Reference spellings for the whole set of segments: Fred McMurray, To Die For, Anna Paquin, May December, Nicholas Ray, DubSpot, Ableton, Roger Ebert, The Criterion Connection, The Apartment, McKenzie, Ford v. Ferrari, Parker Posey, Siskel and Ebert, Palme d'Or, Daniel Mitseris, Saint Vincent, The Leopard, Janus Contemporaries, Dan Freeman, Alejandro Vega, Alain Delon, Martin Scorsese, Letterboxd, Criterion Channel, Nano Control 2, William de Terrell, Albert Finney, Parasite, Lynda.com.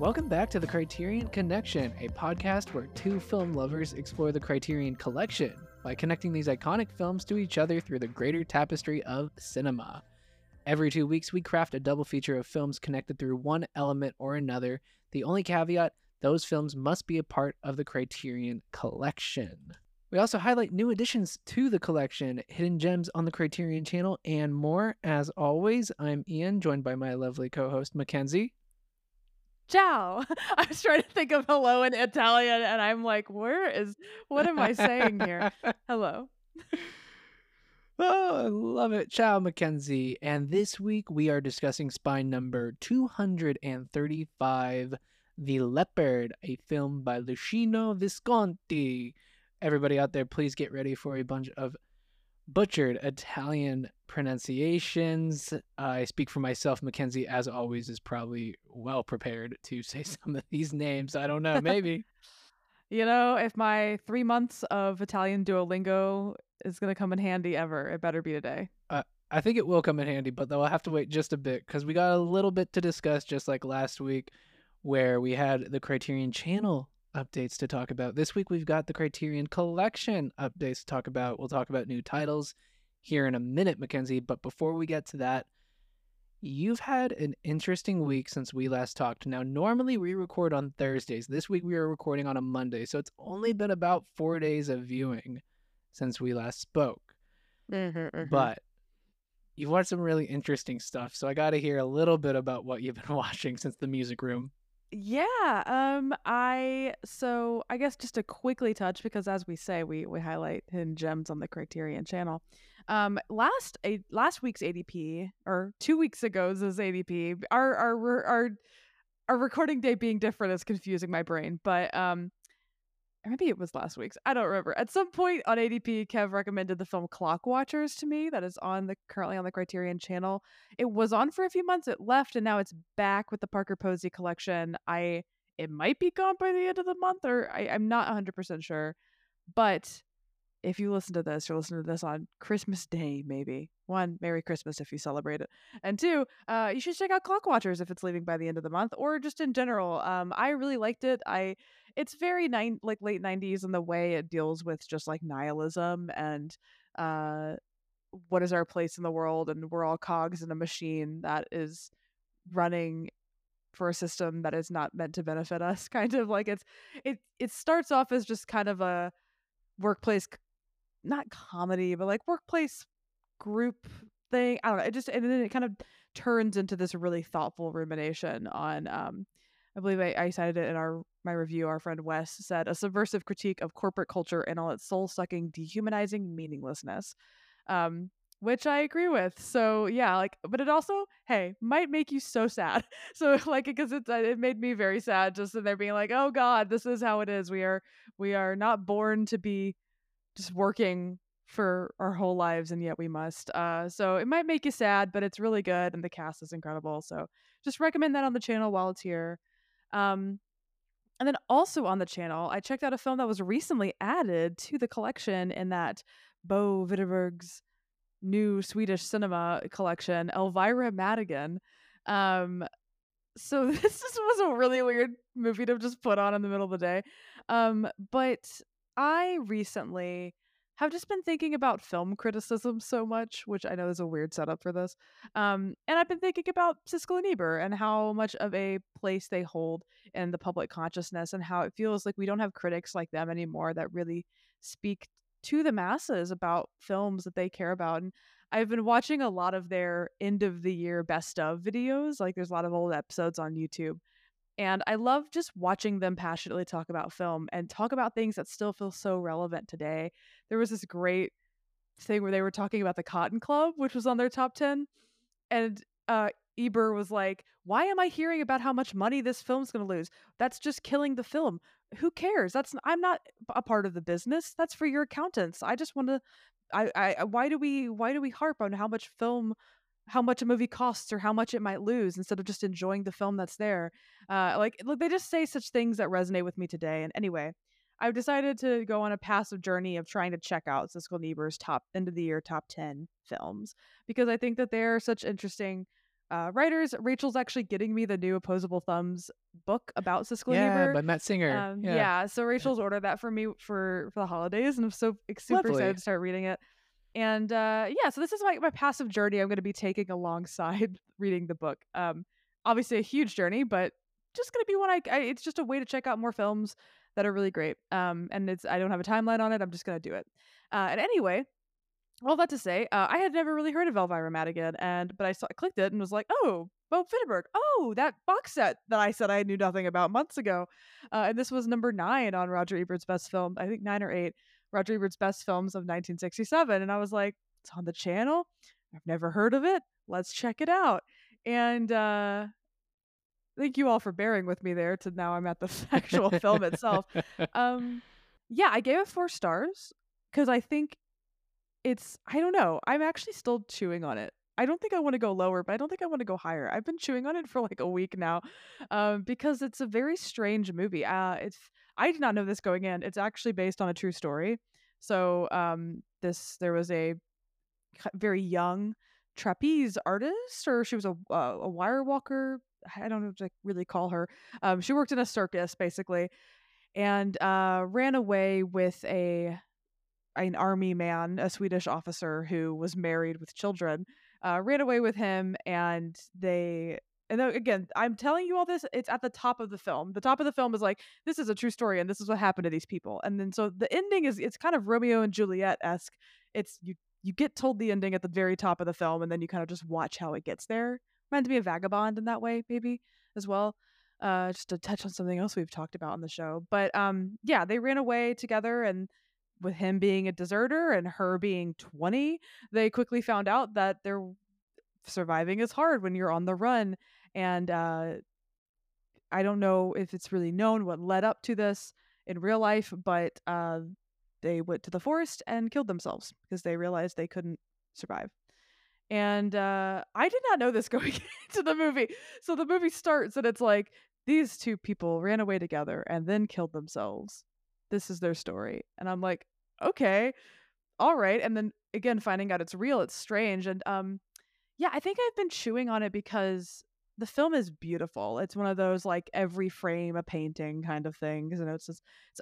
Welcome back to the Criterion Connection, a podcast where two film lovers explore the Criterion Collection by connecting these iconic films to each other through the greater tapestry of cinema. Every 2 weeks, we craft a double feature of films connected through one element or another. The only caveat, those films must be a part of the Criterion Collection. We also highlight new additions to the collection, hidden gems on the Criterion Channel, and more. As always, I'm Ian, joined by my lovely co-host, Mackenzie. Ciao! I was trying to think of hello in Italian, and I'm like, what am I saying here? Hello. Oh, I love it. Ciao, Mackenzie. And this week, we are discussing spy number 235, The Leopard, a film by Luchino Visconti. Everybody out there, please get ready for a bunch of butchered Italian pronunciations. I speak for myself. Mackenzie, as always, is probably well prepared to say some of these names. I don't know, maybe. You know, if my 3 months of Italian Duolingo is going to come in handy ever, it better be today. I think it will come in handy, but though I'll have to wait just a bit because we got a little bit to discuss, just like last week where we had the Criterion Channel updates to talk about. This week we've got the Criterion Collection updates to talk about. We'll talk about new titles here in a minute, Mackenzie, but before we get to that, you've had an interesting week since we last talked. Now, normally we record on Thursdays. This week we are recording on a Monday, so it's only been about 4 days of viewing since we last spoke. But you've watched some really interesting stuff, so I got to hear a little bit about what you've been watching since the music room. Yeah, I guess just to quickly touch, because as we say, we highlight hidden gems on the Criterion Channel. Last week's ADP, or 2 weeks ago's is ADP, our recording day being different is confusing my brain, but maybe it was last week's, I don't remember. At some point on ADP, Kev recommended the film Clock Watchers to me. That is currently on the Criterion Channel. It was on for a few months, it left, and now it's back with the Parker Posey collection. It might be gone by the end of the month, or I'm not 100% sure. But if you listen to this, you're listening to this on Christmas Day, maybe. One, Merry Christmas if you celebrate it. And two, you should check out Clock Watchers if it's leaving by the end of the month, or just in general. I really liked it. It's very late 90s in the way it deals with just like nihilism and what is our place in the world, and we're all cogs in a machine that is running for a system that is not meant to benefit us, kind of like it starts off as just kind of a workplace, not comedy, but like workplace group thing. I don't know, and then it kind of turns into this really thoughtful rumination on I believe I cited it in my review. Our friend Wes said, a subversive critique of corporate culture and all its soul-sucking, dehumanizing meaninglessness, which I agree with. So yeah, but it also, hey, might make you so sad. So because it made me very sad just in there being like, oh God, this is how it is. We are not born to be just working for our whole lives, and yet we must. So it might make you sad, but it's really good, and the cast is incredible. So just recommend that on the channel while it's here. And then also on the channel, I checked out a film that was recently added to the collection in that Bo Widerberg's new Swedish cinema collection, Elvira Madigan. So this just was a really weird movie to just put on in the middle of the day. But I recently have just been thinking about film criticism so much, which I know is a weird setup for this. And I've been thinking about Siskel and Ebert and how much of a place they hold in the public consciousness, and how it feels like we don't have critics like them anymore that really speak to the masses about films that they care about. And I've been watching a lot of their end of the year best of videos. Like, there's a lot of old episodes on YouTube. And I love just watching them passionately talk about film and talk about things that still feel so relevant today. There was this great thing where they were talking about the Cotton Club, which was on their top 10. And Ebert was like, why am I hearing about how much money this film's going to lose? That's just killing the film. Who cares? I'm not a part of the business. That's for your accountants. I just want to, why do we harp on how much a movie costs or how much it might lose, instead of just enjoying the film that's there. They just say such things that resonate with me today. And anyway, I've decided to go on a passive journey of trying to check out Siskel and Ebert's end of the year top 10 films, because I think that they're such interesting writers. Rachel's actually getting me the new Opposable Thumbs book about Siskel and Ebert. Yeah, by Matt Singer. So Rachel's ordered that for me for the holidays, and I'm so super excited to start reading it. And so this is my passive journey I'm going to be taking alongside reading the book. Obviously a huge journey, but just going to be one it's just a way to check out more films that are really great. And I don't have a timeline on it. I'm just going to do it. And anyway, all that to say, I had never really heard of Elvira Madigan, but I clicked it and was like, oh, Bo Widerberg. Oh, that box set that I said I knew nothing about months ago. And this was number 9 on Roger Ebert's best film, I think 9 or 8, Roger Ebert's best films of 1967. And I was like, it's on the channel. I've never heard of it. Let's check it out. And thank you all for bearing with me there till now I'm at the actual film itself. I gave it 4 stars because I think I don't know. I'm actually still chewing on it. I don't think I want to go lower, but I don't think I want to go higher. I've been chewing on it for like a week now because it's a very strange movie. I did not know this going in. It's actually based on a true story. So there was a very young trapeze artist, or she was a wire walker. I don't know what to really call her. She worked in a circus basically, and ran away with an army man, a Swedish officer who was married with children. Ran away with him, and again, I'm telling you all this, it's at the top of the film. The top of the film is like, this is a true story and this is what happened to these people. And then so the ending is, it's kind of Romeo and Juliet-esque. It's you get told the ending at the very top of the film, and then you kind of just watch how it gets there. Meant to be a Vagabond in that way, maybe, as well. Just to touch on something else we've talked about on the show. But they ran away together, and with him being a deserter and her being 20, they quickly found out that surviving is hard when you're on the run. And I don't know if it's really known what led up to this in real life, but they went to the forest and killed themselves because they realized they couldn't survive. And I did not know this going into the movie. So the movie starts and it's like, these two people ran away together and then killed themselves. This is their story. And I'm like, okay, all right. And then again, finding out it's real, it's strange. And I think I've been chewing on it because the film is beautiful. It's one of those like every frame a painting kind of thing. Because I know it's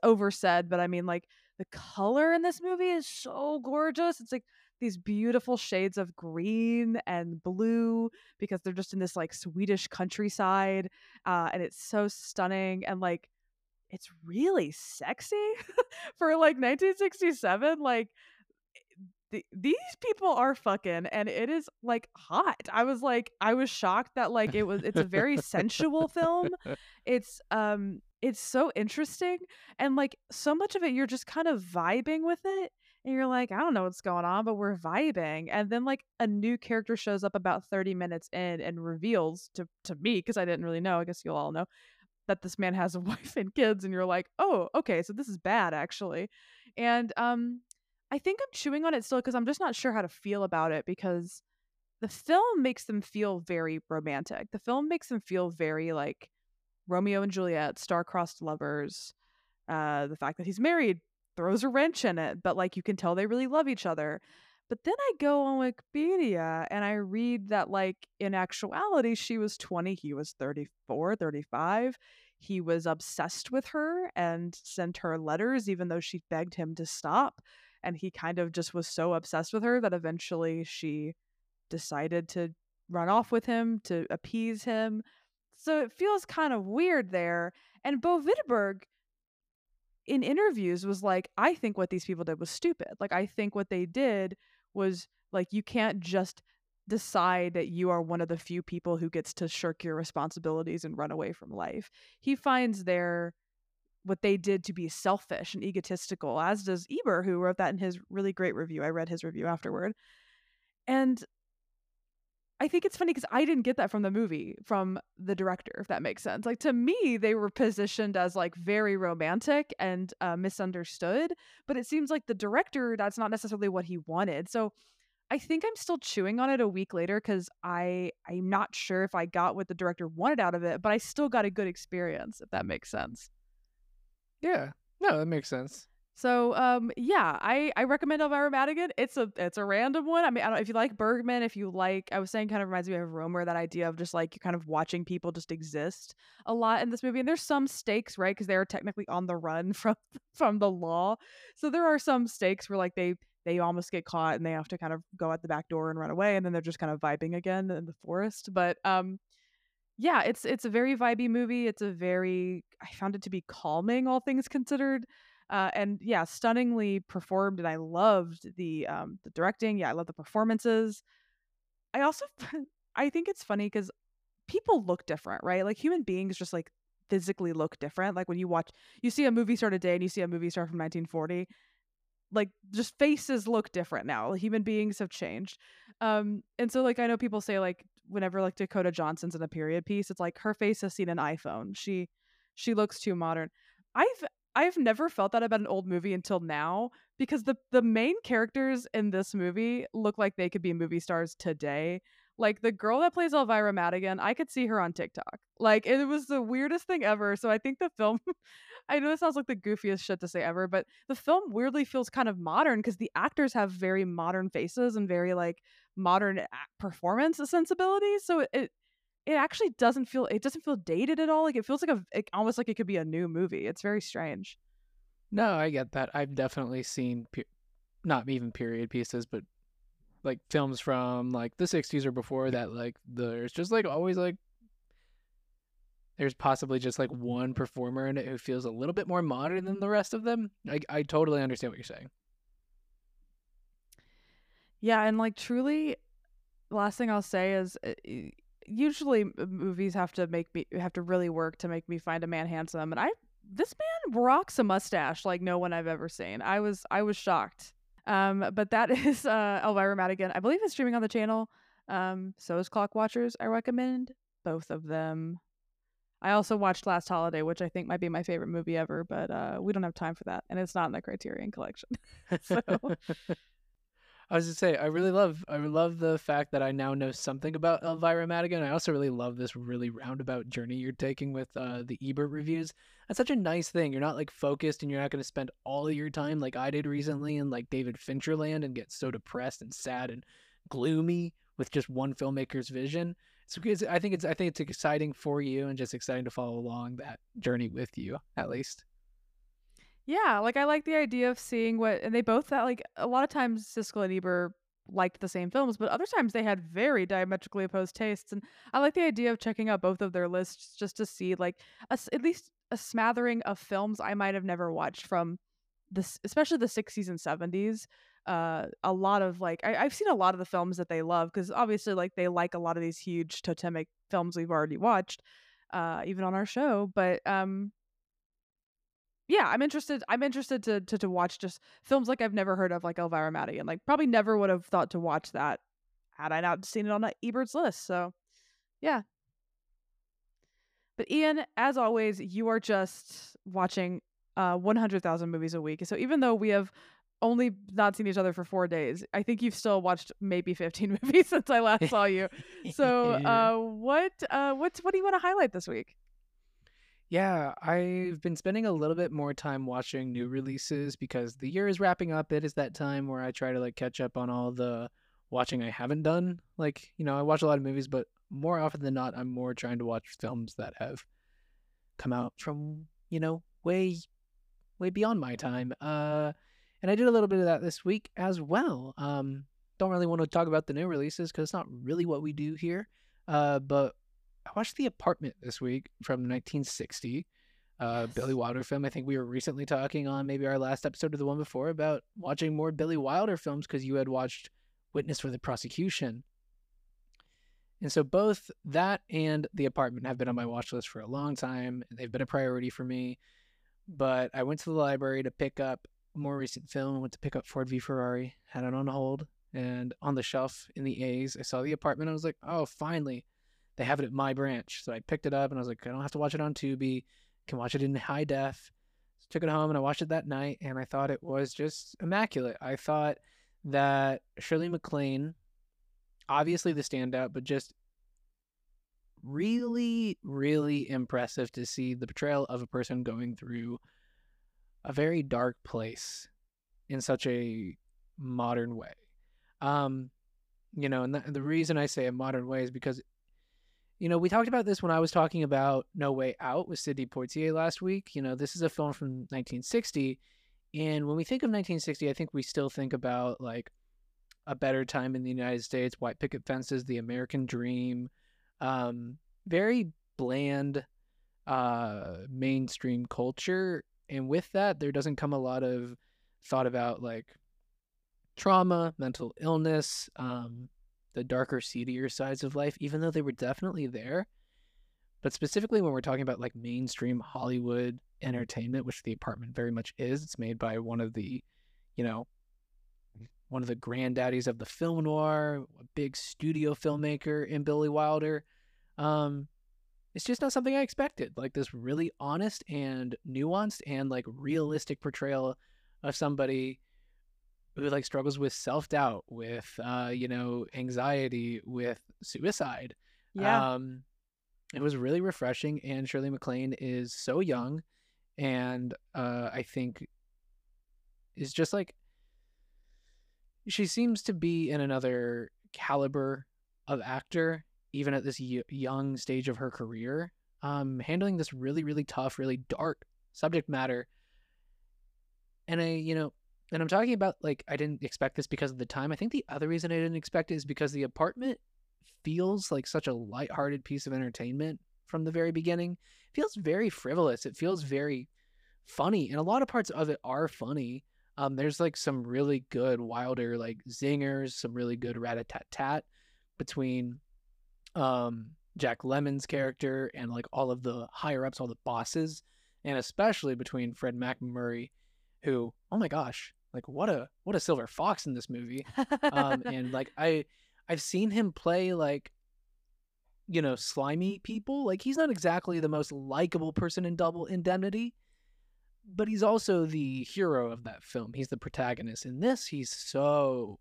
oversaid, but I mean like the color in this movie is so gorgeous. It's like these beautiful shades of green and blue because they're just in this like Swedish countryside, and it's so stunning, and like it's really sexy for like 1967. Like these people are fucking, and it is like hot. I was shocked that like it's a very sensual film. It's so interesting, and like so much of it you're just kind of vibing with it. And you're like, I don't know what's going on, but we're vibing. And then like a new character shows up about 30 minutes in and reveals to me, because I didn't really know, I guess you'll all know, that this man has a wife and kids. And you're like, oh, okay, so this is bad actually. And I think I'm chewing on it still because I'm just not sure how to feel about it, because the film makes them feel very romantic. The film makes them feel very like Romeo and Juliet, star-crossed lovers. The fact that he's married throws a wrench in it, but like you can tell they really love each other. But then I go on Wikipedia and I read that like in actuality she was 20, he was 34, 35. He was obsessed with her and sent her letters even though she begged him to stop, and he kind of just was so obsessed with her that eventually she decided to run off with him to appease him. So it feels kind of weird there. And Bo Widerberg in interviews was like, I think what these people did was stupid. Like, I think what they did was like, you can't just decide that you are one of the few people who gets to shirk your responsibilities and run away from life. He finds what they did to be selfish and egotistical, as does Ebert, who wrote that in his really great review. I read his review afterward. And I think it's funny because I didn't get that from the movie, from the director, if that makes sense. Like, to me, they were positioned as like very romantic and misunderstood, but it seems like the director, that's not necessarily what he wanted. So I think I'm still chewing on it a week later because I'm not sure if I got what the director wanted out of it, but I still got a good experience, if that makes sense. Yeah, no, that makes sense. So yeah, I recommend Elvira Madigan. It's a random one. I mean, I don't, if you like Bergman, if you like, I was saying, kind of reminds me of Rohmer, that idea of just like you kind of watching people just exist a lot in this movie. And there's some stakes, right? Because they are technically on the run from the law. So there are some stakes where like they almost get caught and they have to kind of go out the back door and run away, and then they're just kind of vibing again in the forest. But yeah, it's a very vibey movie. It's a very, I found it to be calming, all things considered. And yeah, stunningly performed, and I loved the directing. Yeah, I love the performances. I also, I think it's funny because people look different, right? Like human beings just like physically look different. Like when you watch, you see a movie star today and you see a movie star from 1940, like just faces look different now. Human beings have changed. And so like I know people say like whenever like Dakota Johnson's in a period piece, it's like her face has seen an iPhone. She looks too modern. I've never felt that about an old movie until now, because the main characters in this movie look like they could be movie stars today. Like the girl that plays Elvira Madigan, I could see her on TikTok. Like it was the weirdest thing ever. So I think the film, I know it sounds like the goofiest shit to say ever, but the film weirdly feels kind of modern because the actors have very modern faces and very like modern performance sensibilities. So it actually doesn't feel dated at all. Like it feels like almost like it could be a new movie. It's very strange. No, I get that. I've definitely seen not even period pieces, but like films from like the 60s or before that, like there's just like always like there's possibly just like one performer in it who feels a little bit more modern than the rest of them. I totally understand what you're saying. Yeah, and like truly the last thing I'll say is usually movies have to really work to make me find a man handsome, and this man rocks a mustache like no one I've ever seen. I was shocked. But that is Elvira Madigan. I believe it's streaming on the channel. So is Clock Watchers. I recommend both of them. I also watched Last Holiday, which I think might be my favorite movie ever, but we don't have time for that, and it's not in the Criterion Collection. So I was just saying, I love the fact that I now know something about Elvira Madigan. I also really love this really roundabout journey you're taking with the Ebert reviews. That's such a nice thing. You're not like focused, and you're not going to spend all of your time like I did recently in like David Fincherland and get so depressed and sad and gloomy with just one filmmaker's vision. So I think it's exciting for you and just exciting to follow along that journey with you, at least. Yeah, like I like the idea of seeing and they both that like a lot of times Siskel and Ebert liked the same films, but other times they had very diametrically opposed tastes. And I like the idea of checking out both of their lists just to see like at least a smattering of films I might have never watched from this, especially the 60s and 70s. A lot of like I've seen a lot of the films that they love, because obviously like they like a lot of these huge totemic films we've already watched, even on our show, but yeah, I'm interested to watch just films like I've never heard of, like Elvira Madigan. Like probably never would have thought to watch that had I not seen it on Ebert's list. So yeah. But Ian, as always, you are just watching 100,000 movies a week. So even though we have only not seen each other for 4 days, I think you've still watched maybe 15 movies since I last saw you. So what do you want to highlight this week? Yeah, I've been spending a little bit more time watching new releases because the year is wrapping up. It is that time where I try to like catch up on all the watching I haven't done. Like, you know, I watch a lot of movies, but more often than not, I'm more trying to watch films that have come out from, you know, way beyond my time. And I did a little bit of that this week as well. Don't really want to talk about the new releases because it's not really what we do here. But I watched The Apartment this week from 1960, yes. Billy Wilder film. I think we were recently talking on maybe our last episode or the one before about watching more Billy Wilder films because you had watched Witness for the Prosecution. And so both that and The Apartment have been on my watch list for a long time. They've been a priority for me. But I went to the library to pick up a more recent film. I went to pick up Ford v. Ferrari, had it on hold. And on the shelf in the A's, I saw The Apartment. I was like, oh, finally. They have it at my branch. So I picked it up and I was like, I don't have to watch it on Tubi. I can watch it in high def. So took it home and I watched it that night, and I thought it was just immaculate. I thought that Shirley MacLaine, obviously the standout, but just really, really impressive to see the portrayal of a person going through a very dark place in such a modern way. You know, and the reason I say a modern way is because, you know, we talked about this when I was talking about No Way Out with Sidney Poitier last week. You know, this is a film from 1960. And when we think of 1960, I think we still think about, like, a better time in the United States, white picket fences, the American dream, very bland mainstream culture. And with that, there doesn't come a lot of thought about, like, trauma, mental illness, the darker, seedier sides of life, even though they were definitely there. But specifically when we're talking about, like, mainstream Hollywood entertainment, which The Apartment very much is, it's made by one of the, you know, one of the granddaddies of the film noir, a big studio filmmaker in Billy Wilder. It's just not something I expected. Like, this really honest and nuanced and, like, realistic portrayal of somebody who, like, struggles with self-doubt, with, you know, anxiety, with suicide. Yeah. It was really refreshing, and Shirley MacLaine is so young, and I think is just, like, she seems to be in another caliber of actor, even at this young stage of her career, handling this really, really tough, really dark subject matter. And and I'm talking about, like, I didn't expect this because of the time. I think the other reason I didn't expect it is because The Apartment feels like such a lighthearted piece of entertainment from the very beginning. It feels very frivolous. It feels very funny, and a lot of parts of it are funny. There's, like, some really good Wilder, like, zingers, some really good rat-a-tat-tat between Jack Lemmon's character and, like, all of the higher-ups, all the bosses, and especially between Fred McMurray, who, oh my gosh, like, what a silver fox in this movie. And, like, I've seen him play, like, you know, slimy people. Like, he's not exactly the most likable person in Double Indemnity, but he's also the hero of that film. He's the protagonist. In this, he's so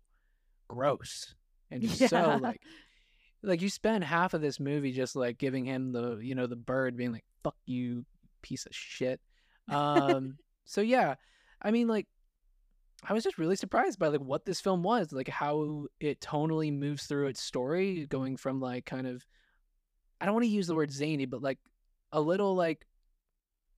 gross and just so, like you spend half of this movie just, like, giving him the, you know, the bird, being like, fuck you, piece of shit. So, yeah, I mean, like, I was just really surprised by, like, what this film was, like, how it tonally moves through its story, going from, like, kind of, I don't want to use the word zany, but, like, a little, like,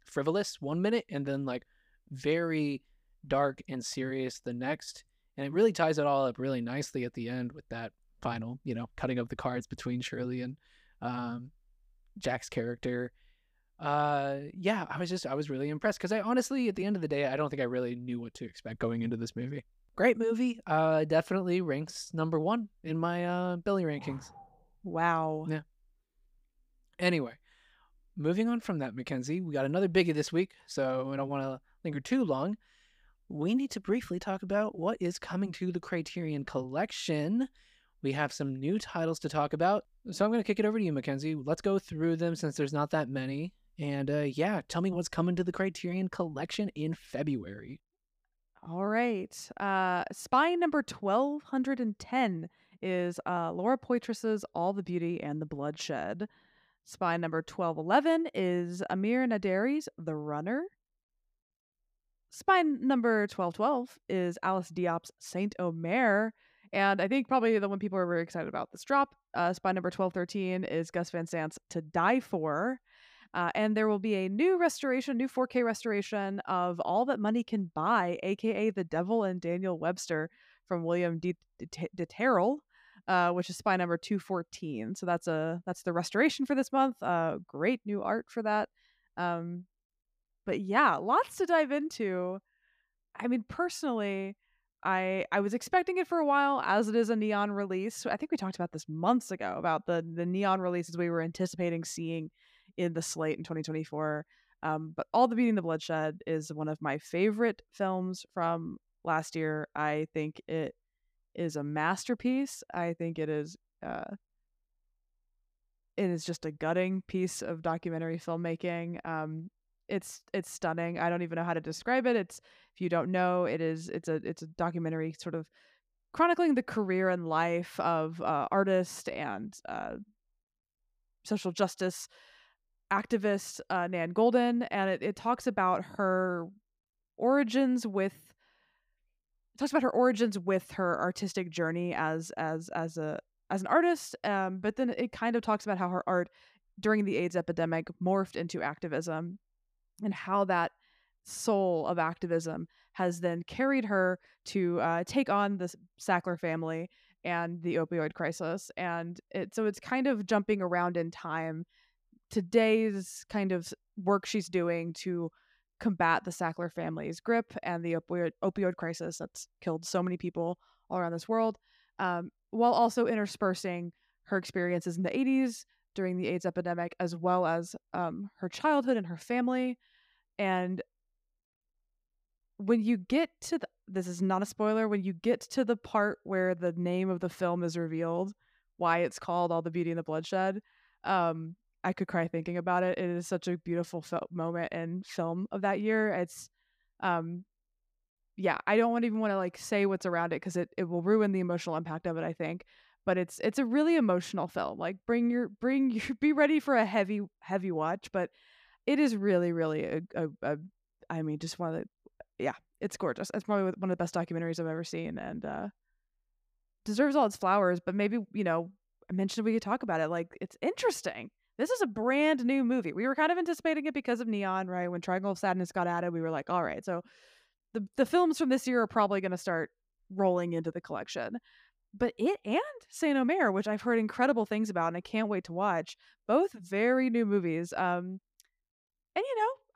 frivolous one minute, and then, like, very dark and serious the next. And it really ties it all up really nicely at the end with that final, you know, cutting of the cards between Shirley and Jack's character. Yeah, I was really impressed, because I honestly, at the end of the day, I don't think I really knew what to expect going into this movie. Great movie. Definitely ranks number one in my Billy rankings. Wow. Yeah. Anyway, moving on from that, Mackenzie, we got another biggie this week, so we don't want to linger too long. We need to briefly talk about what is coming to the Criterion Collection. We have some new titles to talk about, so I'm going to kick it over to you, Mackenzie. Let's go through them since there's not that many. And yeah, tell me what's coming to the Criterion Collection in February. All right. Spy number 1210 is Laura Poitras's All the Beauty and the Bloodshed. Spy number 1211 is Amir Naderi's The Runner. Spy number 1212 is Alice Diop's Saint Omer. And I think probably the one people are very excited about this drop. Spy number 1213 is Gus Van Sant's To Die For. And there will be a new restoration, new 4K restoration of All That Money Can Buy, a.k.a. The Devil and Daniel Webster, from William de Terrell, which is spy number 214. So that's the restoration for this month. Great new art for that. But yeah, lots to dive into. I mean, personally, I was expecting it for a while, as it is a Neon release. I think we talked about this months ago, about the Neon releases we were anticipating seeing in the slate in 2024. But All the Beauty and the Bloodshed is one of my favorite films from last year. I think it is a masterpiece. I think it is just a gutting piece of documentary filmmaking. It's stunning. I don't even know how to describe it. It's, if you don't know, it's a documentary sort of chronicling the career and life of artist and social justice activist Nan Goldin, and it talks about her origins with her artistic journey as an artist, but then it kind of talks about how her art during the AIDS epidemic morphed into activism, and how that soul of activism has then carried her to take on the Sackler family and the opioid crisis. And it's kind of jumping around in time, today's kind of work she's doing to combat the Sackler family's grip and the opioid crisis that's killed so many people all around this world, while also interspersing her experiences in the 80s during the AIDS epidemic, as well as her childhood and her family. And when you get to this is not a spoiler, when you get to the part where the name of the film is revealed, why it's called All the Beauty and the Bloodshed, I could cry thinking about it. It is such a beautiful moment in film of that year. It's, yeah, I don't even want to like say what's around it, because it will ruin the emotional impact of it, I think. But it's a really emotional film. Like, be ready for a heavy watch. But it is really, really just one of the. Yeah, it's gorgeous. It's probably one of the best documentaries I've ever seen, and deserves all its flowers. But maybe, I mentioned we could talk about it. Like, it's interesting. This is a brand new movie. We were kind of anticipating it because of Neon, right? When Triangle of Sadness got added, we were like, all right, so the films from this year are probably going to start rolling into the collection. But it and St. Omer, which I've heard incredible things about and I can't wait to watch, both very new movies. And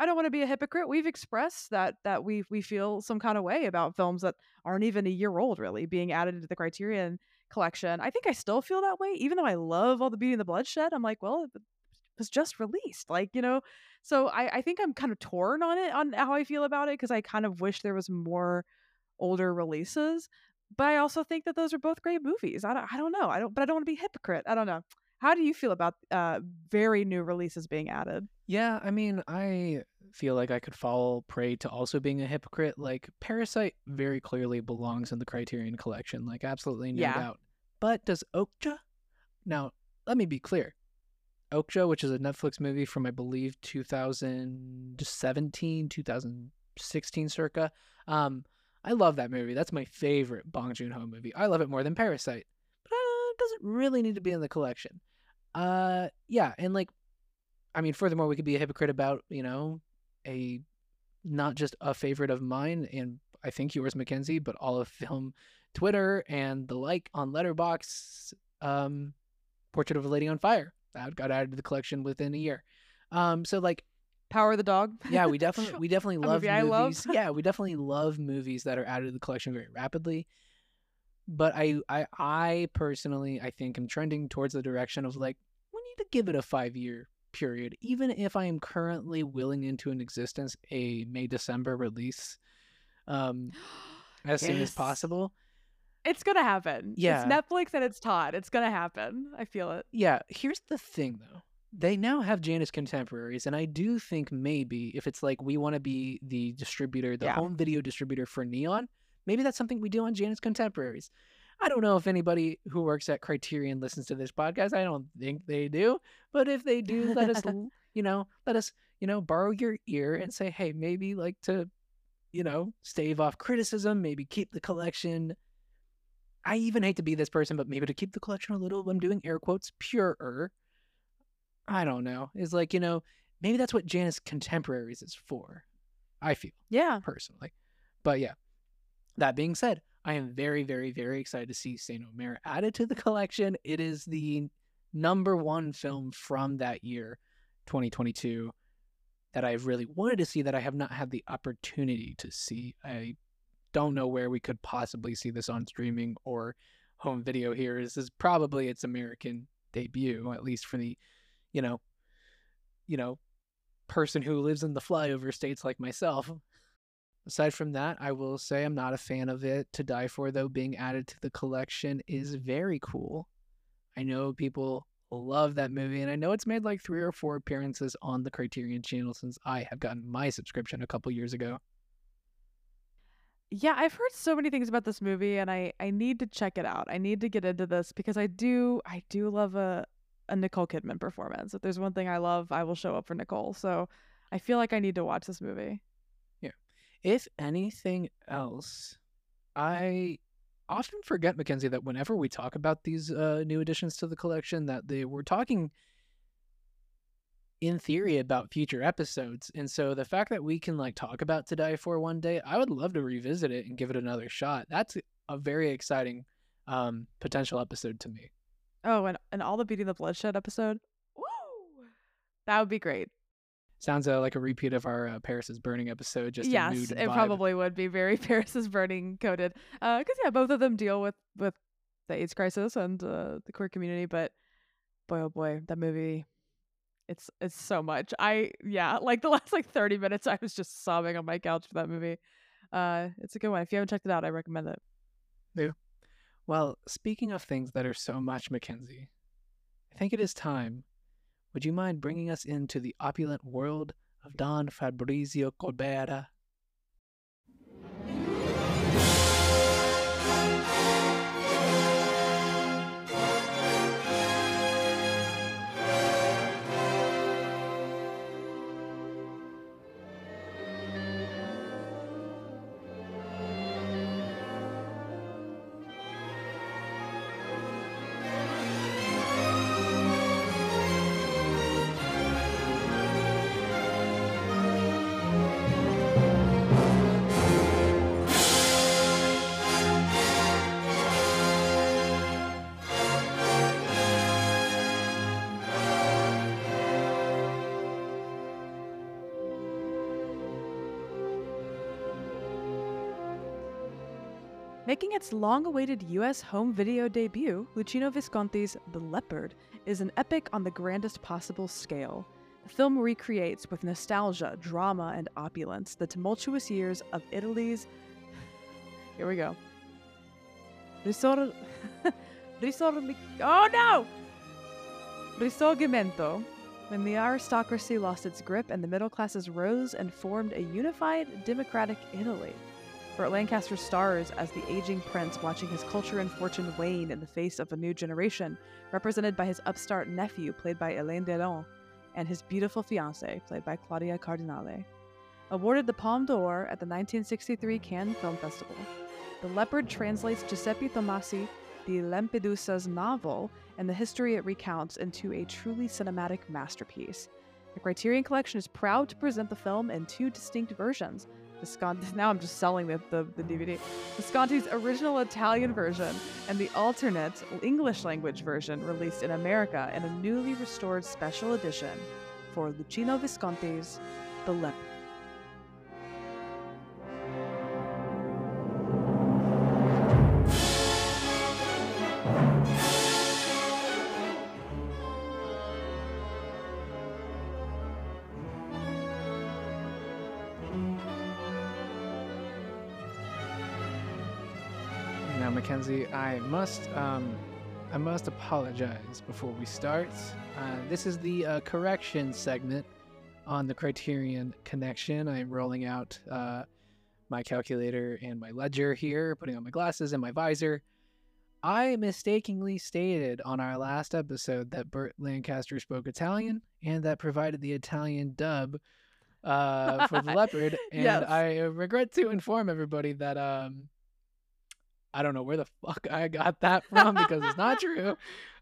I don't want to be a hypocrite. We've expressed that we feel some kind of way about films that aren't even a year old, really, being added to the Criterion Collection. I think I still feel that way, even though I love All the Beauty and the Bloodshed. I'm like, well, it was just released, So I think I'm kind of torn on how I feel about it, because I kind of wish there was more older releases, but I also think that those are both great movies. I don't know. But I don't want to be a hypocrite. I don't know. How do you feel about very new releases being added? Yeah, I mean, I feel like I could fall prey to also being a hypocrite. Like, Parasite very clearly belongs in the Criterion Collection, like, absolutely no doubt. But does Okja? Now, let me be clear. Okja, which is a Netflix movie from, I believe, 2017, 2016 circa. I love that movie. That's my favorite Bong Joon-ho movie. I love it more than Parasite. But it doesn't really need to be in the collection. And furthermore, we could be a hypocrite about, a not just a favorite of mine and I think yours, Mackenzie, but all of film Twitter and the like on Letterboxd, Portrait of a Lady on Fire. That got added to the collection within a year. Power of the Dog. Yeah, we definitely love movies. Yeah, we definitely love movies that are added to the collection very rapidly. But I personally, I think I'm trending towards the direction of we need to give it a 5-year period, even if I am currently willing into an existence a May-December release as soon as possible. It's going to happen. Yeah. It's Netflix and it's Todd. It's going to happen. I feel it. Yeah. Here's the thing, though. They now have Janus Contemporaries, and I do think maybe if it's we want to be the distributor, the home video distributor for Neon, maybe that's something we do on Janus Contemporaries. I don't know if anybody who works at Criterion listens to this podcast. I don't think they do, but if they do, let us, borrow your ear and say, hey, maybe to, stave off criticism, maybe keep the collection. I even hate to be this person, but maybe to keep the collection a little, I'm doing air quotes, purer. I don't know. It's maybe that's what Janus Contemporaries is for, I feel. Yeah. Personally. But yeah, that being said, I am very, very, very excited to see St. Omer added to the collection. It is the number one film from that year, 2022, that I've really wanted to see that I have not had the opportunity to see. I don't know where we could possibly see this on streaming or home video here. This is probably its American debut, at least for the person who lives in the flyover states like myself. Aside from that, I will say I'm not a fan of it. To Die For, though, being added to the collection is very cool. I know people love that movie, and I know it's made 3 or 4 appearances on the Criterion Channel since I have gotten my subscription a couple years ago. Yeah, I've heard so many things about this movie, and I need to check it out. I need to get into this because I do love a Nicole Kidman performance. If there's one thing I love, I will show up for Nicole. So I feel like I need to watch this movie. Yeah. If anything else, I often forget, Mackenzie, that whenever we talk about these new additions to the collection, that they were talking in theory about future episodes. And so the fact that we can like talk about To Die For one day, I would love to revisit it and give it another shot. That's a very exciting potential episode to me. Oh, and All the Beauty and the Bloodshed episode. Woo! That would be great. Sounds like a repeat of our Paris Is Burning episode. Just yes, a mood vibe. It probably would be very Paris Is Burning coded. Because yeah, both of them deal with the AIDS crisis and the queer community. But boy, oh boy, that movie, it's so much. Like the last 30 minutes, I was just sobbing on my couch for that movie. It's a good one. If you haven't checked it out, I recommend it. Yeah. Well, speaking of things that are so much, Mackenzie, I think it is time. Would you mind bringing us into the opulent world of Don Fabrizio Corbera? Making its long-awaited U.S. home video debut, Luchino Visconti's The Leopard is an epic on the grandest possible scale. The film recreates with nostalgia, drama, and opulence the tumultuous years of Italy's... Here we go. Risorgimento, when the aristocracy lost its grip and the middle classes rose and formed a unified, democratic Italy. Burt Lancaster stars as the aging prince watching his culture and fortune wane in the face of a new generation, represented by his upstart nephew, played by Alain Delon, and his beautiful fiancée, played by Claudia Cardinale. Awarded the Palme d'Or at the 1963 Cannes Film Festival, The Leopard translates Giuseppe Tomasi de Lampedusa's novel and the history it recounts into a truly cinematic masterpiece. The Criterion Collection is proud to present the film in two distinct versions. Now I'm just selling the DVD. Visconti's original Italian version and the alternate English-language version released in America in a newly restored special edition for Luchino Visconti's The Leopard. I must apologize before we start. This is the correction segment on the Criterion Connection. I am rolling out my calculator and my ledger here, putting on my glasses and my visor. I mistakenly stated on our last episode that Burt Lancaster spoke Italian and that provided the Italian dub for The Leopard. And yes. I regret to inform everybody that... I don't know where the fuck I got that from because it's not true.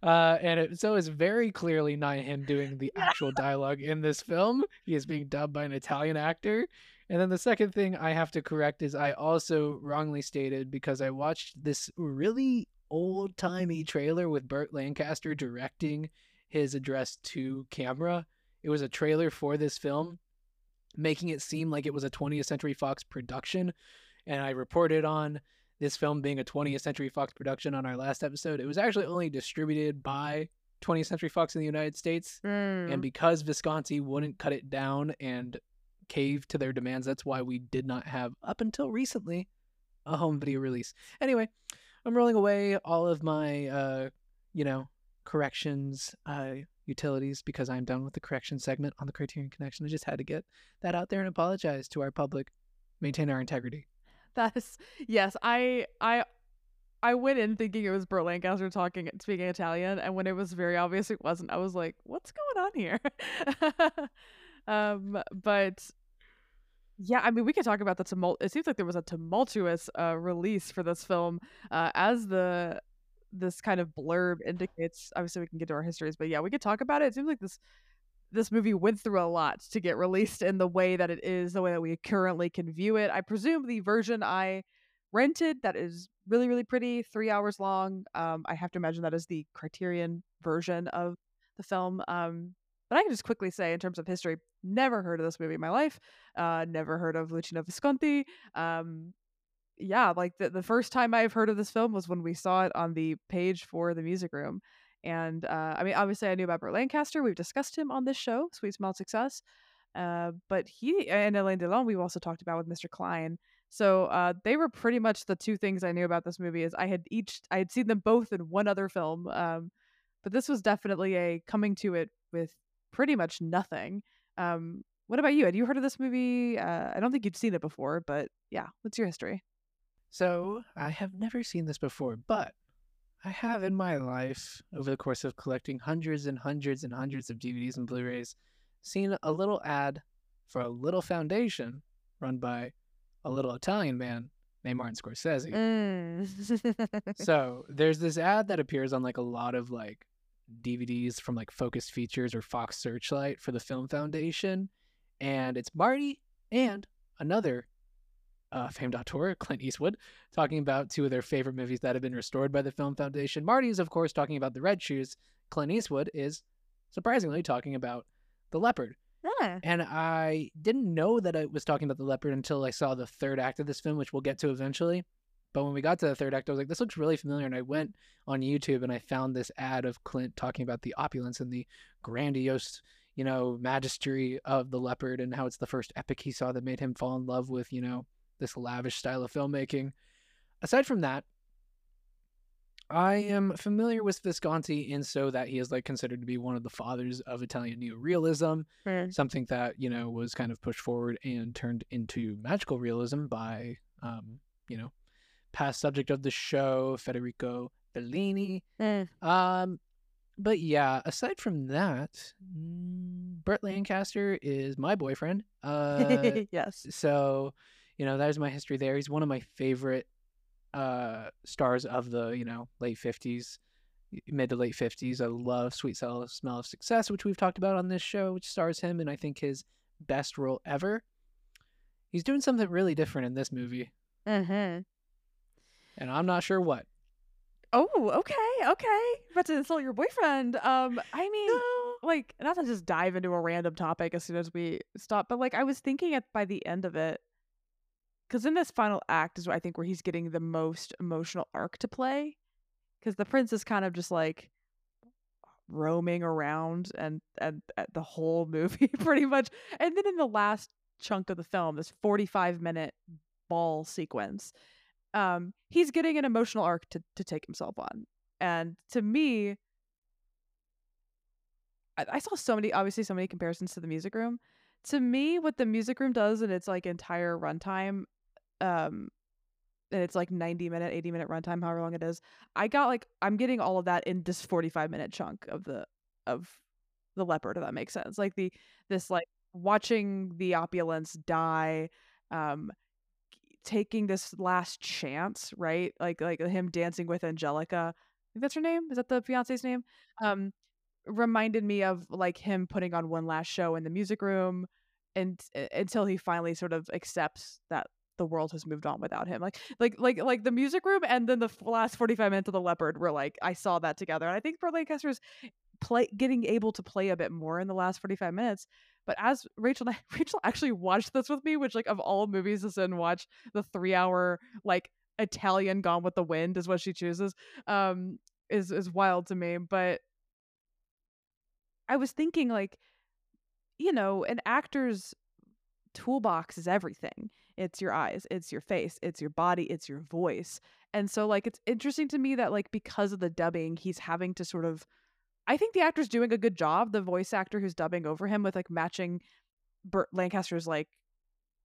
So it's very clearly not him doing the actual dialogue in this film. He is being dubbed by an Italian actor. And then the second thing I have to correct is I also wrongly stated, because I watched this really old-timey trailer with Burt Lancaster directing his address to camera. It was a trailer for this film, making it seem like it was a 20th Century Fox production. And I reported on this film being a 20th Century Fox production on our last episode. It was actually only distributed by 20th Century Fox in the United States. Mm. And because Visconti wouldn't cut it down and cave to their demands, that's why we did not have, up until recently, a home video release. Anyway, I'm rolling away all of my, corrections utilities because I'm done with the correction segment on the Criterion Connection. I just had to get that out there and apologize to our public. Maintain our integrity. That's yes. I went in thinking it was Burt Lancaster speaking Italian, and when it was very obvious it wasn't, I was like, "What's going on here?" But Yeah, I mean, we could talk about the tumult. It seems like there was a tumultuous release for this film, as this kind of blurb indicates. Obviously, we can get to our histories, but yeah, we could talk about it. It seems like this movie went through a lot to get released in the way that it is, the way that we currently can view it. I presume the version I rented that is really, really pretty, 3 hours long. I have to imagine that is the Criterion version of the film. But I can just quickly say, in terms of history, never heard of this movie in my life. Never heard of Luchino Visconti. Yeah, like the first time I've heard of this film was when we saw it on the page for the music room. And I mean, obviously I knew about Burt Lancaster. We've discussed him on this show, Sweet Small Success. But he and Alain Delon, we've also talked about with Mr. Klein. So they were pretty much the two things I knew about this movie. Is I had seen them both in one other film. But this was definitely a coming to it with pretty much nothing. What about you? Had you heard of this movie? I don't think you'd seen it before, but yeah, what's your history? So I have never seen this before, but I have in my life, over the course of collecting hundreds and hundreds and hundreds of DVDs and Blu-rays, seen a little ad for a little foundation run by a little Italian man named Martin Scorsese. So there's this ad that appears on like a lot of like DVDs from like Focus Features or Fox Searchlight for the Film Foundation, and it's Marty and another famed auteur, Clint Eastwood, talking about two of their favorite movies that have been restored by the Film Foundation. Marty is of course talking about The Red Shoes. Clint Eastwood is surprisingly talking about The Leopard. And I didn't know that I was talking about The Leopard until I saw the third act of this film, which we'll get to eventually. But when we got to the third act, I was like, this looks really familiar. And I went on YouTube and I found this ad of Clint talking about the opulence and the grandiose, you know, majesty of The Leopard and how it's the first epic he saw that made him fall in love with, you know, this lavish style of filmmaking. Aside from that, I am familiar with Visconti in so that he is like considered to be one of the fathers of Italian neorealism, something that, you know, was kind of pushed forward and turned into magical realism by, you know, past subject of the show, Federico Fellini. But yeah, aside from that, Burt Lancaster is my boyfriend. Yes. So, you know, that is my history there. He's one of my favorite stars of the, you know, late 50s, mid to late 50s. I love Sweet Smell of Success, which we've talked about on this show, which stars him in, I think, his best role ever. He's doing something really different in this movie. And I'm not sure what. Oh, okay, okay. About to insult your boyfriend. I mean, like, not to just dive into a random topic as soon as we stop, but like, I was thinking at by the end of it, because in this final act is, I think, where he's getting the most emotional arc to play, because the prince is kind of just like roaming around and the whole movie pretty much. And then in the last chunk of the film, this 45-minute ball sequence, he's getting an emotional arc to take himself on. And to me, I saw so many comparisons to the music room. To me, what the music room does in its like entire runtime, and it's like 90-minute, 80-minute runtime, however long it is, I'm getting all of that in this 45-minute chunk of the Leopard, if that makes sense. Like this watching the opulence die, taking this last chance, right? Like him dancing with Angelica. I think that's her name. Is that the fiance's name? Reminded me of like him putting on one last show in the music room, and until he finally sort of accepts that the world has moved on without him. Like the music room, and then the last 45 minutes of The Leopard were like, I saw that together. And I think Burt Lancaster's getting able to play a bit more in the last 45 minutes. But as Rachel actually watched this with me, which like of all movies to sit and watch, the 3-hour like Italian Gone with the Wind is what she chooses, is wild to me. But I was thinking, like, you know, an actor's toolbox is everything. It's your eyes, it's your face, it's your body, it's your voice. And so like, it's interesting to me that like, because of the dubbing, he's having to sort of, I think the actor's doing a good job, the voice actor who's dubbing over him, with like matching Burt Lancaster's like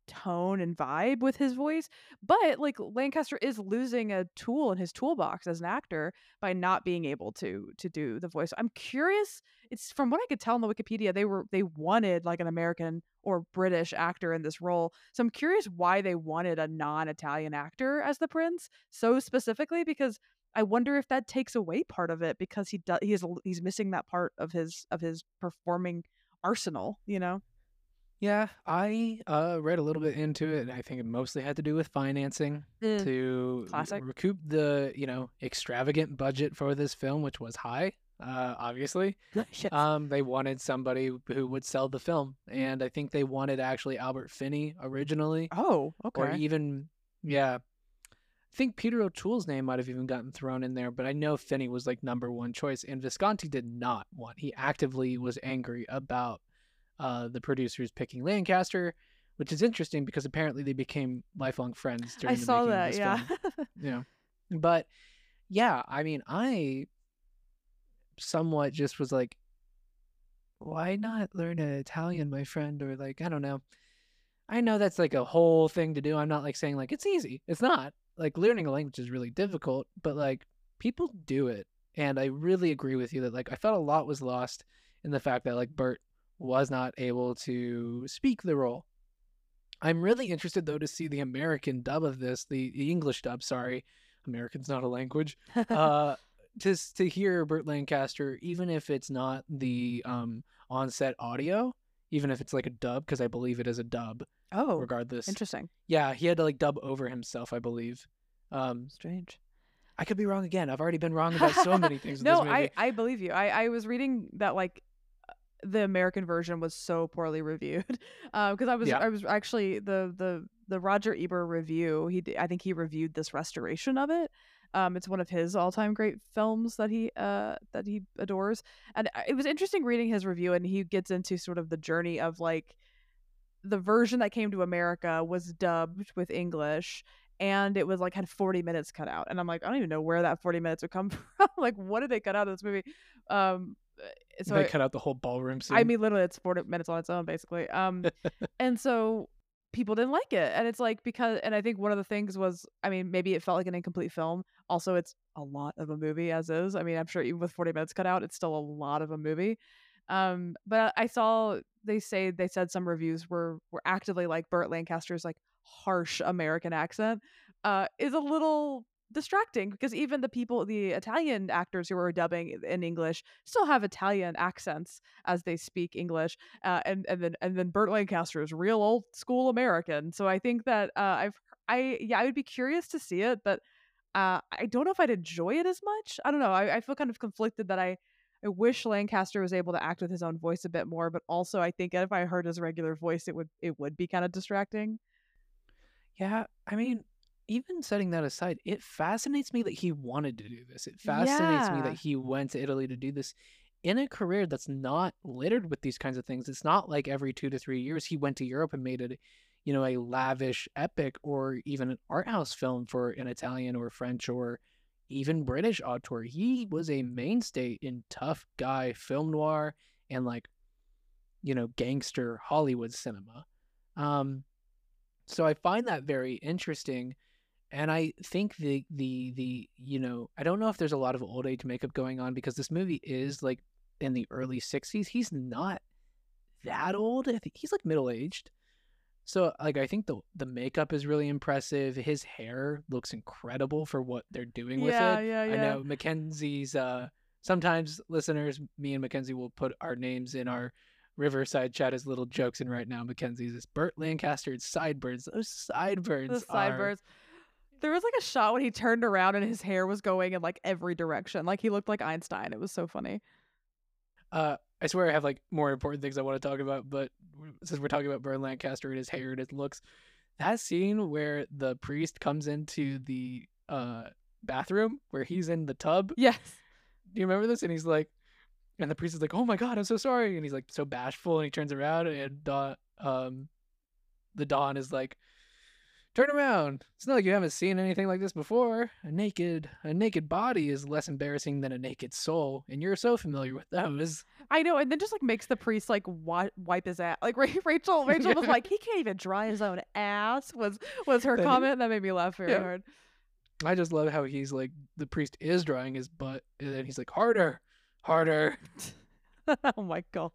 tone and vibe with his voice. But like Lancaster is losing a tool in his toolbox as an actor by not being able to do the voice. I'm curious. It's from what I could tell in the Wikipedia, they wanted like an American or British actor in this role. So I'm curious why they wanted a non-Italian actor as the prince so specifically, because I wonder if that takes away part of it, because he's missing that part of his performing arsenal, you know? Yeah, I read a little bit into it, and I think it mostly had to do with financing to recoup the, you know, extravagant budget for this film, which was high, obviously. They wanted somebody who would sell the film, and I think they wanted actually Albert Finney originally. Oh, okay. Or even, yeah. I think Peter O'Toole's name might have even gotten thrown in there, but I know Finney was like #1 choice, and Visconti did not want. He actively was angry about the producers picking Lancaster, which is interesting because apparently they became lifelong friends during the making of this film. I saw that, yeah. Yeah. But yeah, I mean, I somewhat just was like, why not learn Italian, my friend? Or like, I don't know. I know that's like a whole thing to do. I'm not like saying like it's easy. It's not. Like learning a language is really difficult, but like people do it. And I really agree with you that like I felt a lot was lost in the fact that like Burt was not able to speak the role. I'm really interested though to see the American dub of this, the English dub, sorry. American's not a language. To hear Burt Lancaster, even if it's not the on-set audio, even if it's like a dub, because I believe it is a dub. Oh, regardless. Interesting. Yeah, he had to like dub over himself, I believe. Strange. I could be wrong again. I've already been wrong about so many things. No, this movie. I believe you. I was reading that like the American version was so poorly reviewed because I was actually the Roger Ebert review. I think he reviewed this restoration of it. It's one of his all-time great films that he adores, and it was interesting reading his review. And he gets into sort of the journey of like. The version that came to America was dubbed with English, and it was like had 40 minutes cut out. And I'm like, I don't even know where that 40 minutes would come from. Like, what did they cut out of this movie? So they cut out the whole ballroom scene. I mean, literally, it's 40 minutes on its own, basically. And so people didn't like it. And it's like, because, and I think one of the things was, I mean, maybe it felt like an incomplete film. Also, it's a lot of a movie as is. I mean, I'm sure even with 40 minutes cut out, it's still a lot of a movie. But I saw they said some reviews were actively like Burt Lancaster's like harsh American accent is a little distracting, because even the Italian actors who are dubbing in English still have Italian accents as they speak English, and then Burt Lancaster is real old school American. So I think that I would be curious to see it, but I don't know if I'd enjoy it as much. I don't know. I feel kind of conflicted that I wish Lancaster was able to act with his own voice a bit more, but also I think if I heard his regular voice, it would be kind of distracting. Yeah, I mean, even setting that aside, it fascinates me that he wanted to do this. It fascinates me that he went to Italy to do this in a career that's not littered with these kinds of things. It's not like every 2 to 3 years he went to Europe and made it, you know, a lavish epic or even an art house film for an Italian or French or even British auteur. He was a mainstay in tough guy film noir and like, you know, gangster Hollywood cinema. So I find that very interesting. And I think the you know, I don't know if there's a lot of old age makeup going on, because this movie is like in the early 60s. He's not that old. I think he's like middle-aged. So, like, I think the makeup is really impressive. His hair looks incredible for what they're doing with it. Yeah. I know Mackenzie's, sometimes listeners, me and Mackenzie will put our names in our Riverside chat as little jokes. And right now, Mackenzie's is Burt Lancaster's sideburns. Those sideburns There was, like, a shot when he turned around and his hair was going in, like, every direction. Like, he looked like Einstein. It was so funny. I swear I have like more important things I want to talk about, but since we're talking about Burt Lancaster and his hair and his looks, that scene where the priest comes into the bathroom where he's in the tub. Yes. Do you remember this? And he's like, and the priest is like, oh my God, I'm so sorry. And he's like so bashful, and he turns around and the Don is like, Turn around. It's not like you haven't seen anything like this before. A naked body is less embarrassing than a naked soul, and you're so familiar with those. I know, and then just like makes the priest like wipe his ass. Like Rachel was like, he can't even dry his own ass. Was her comment that made me laugh very hard. I just love how he's like, the priest is drying his butt, and then he's like, harder, harder. Oh my god.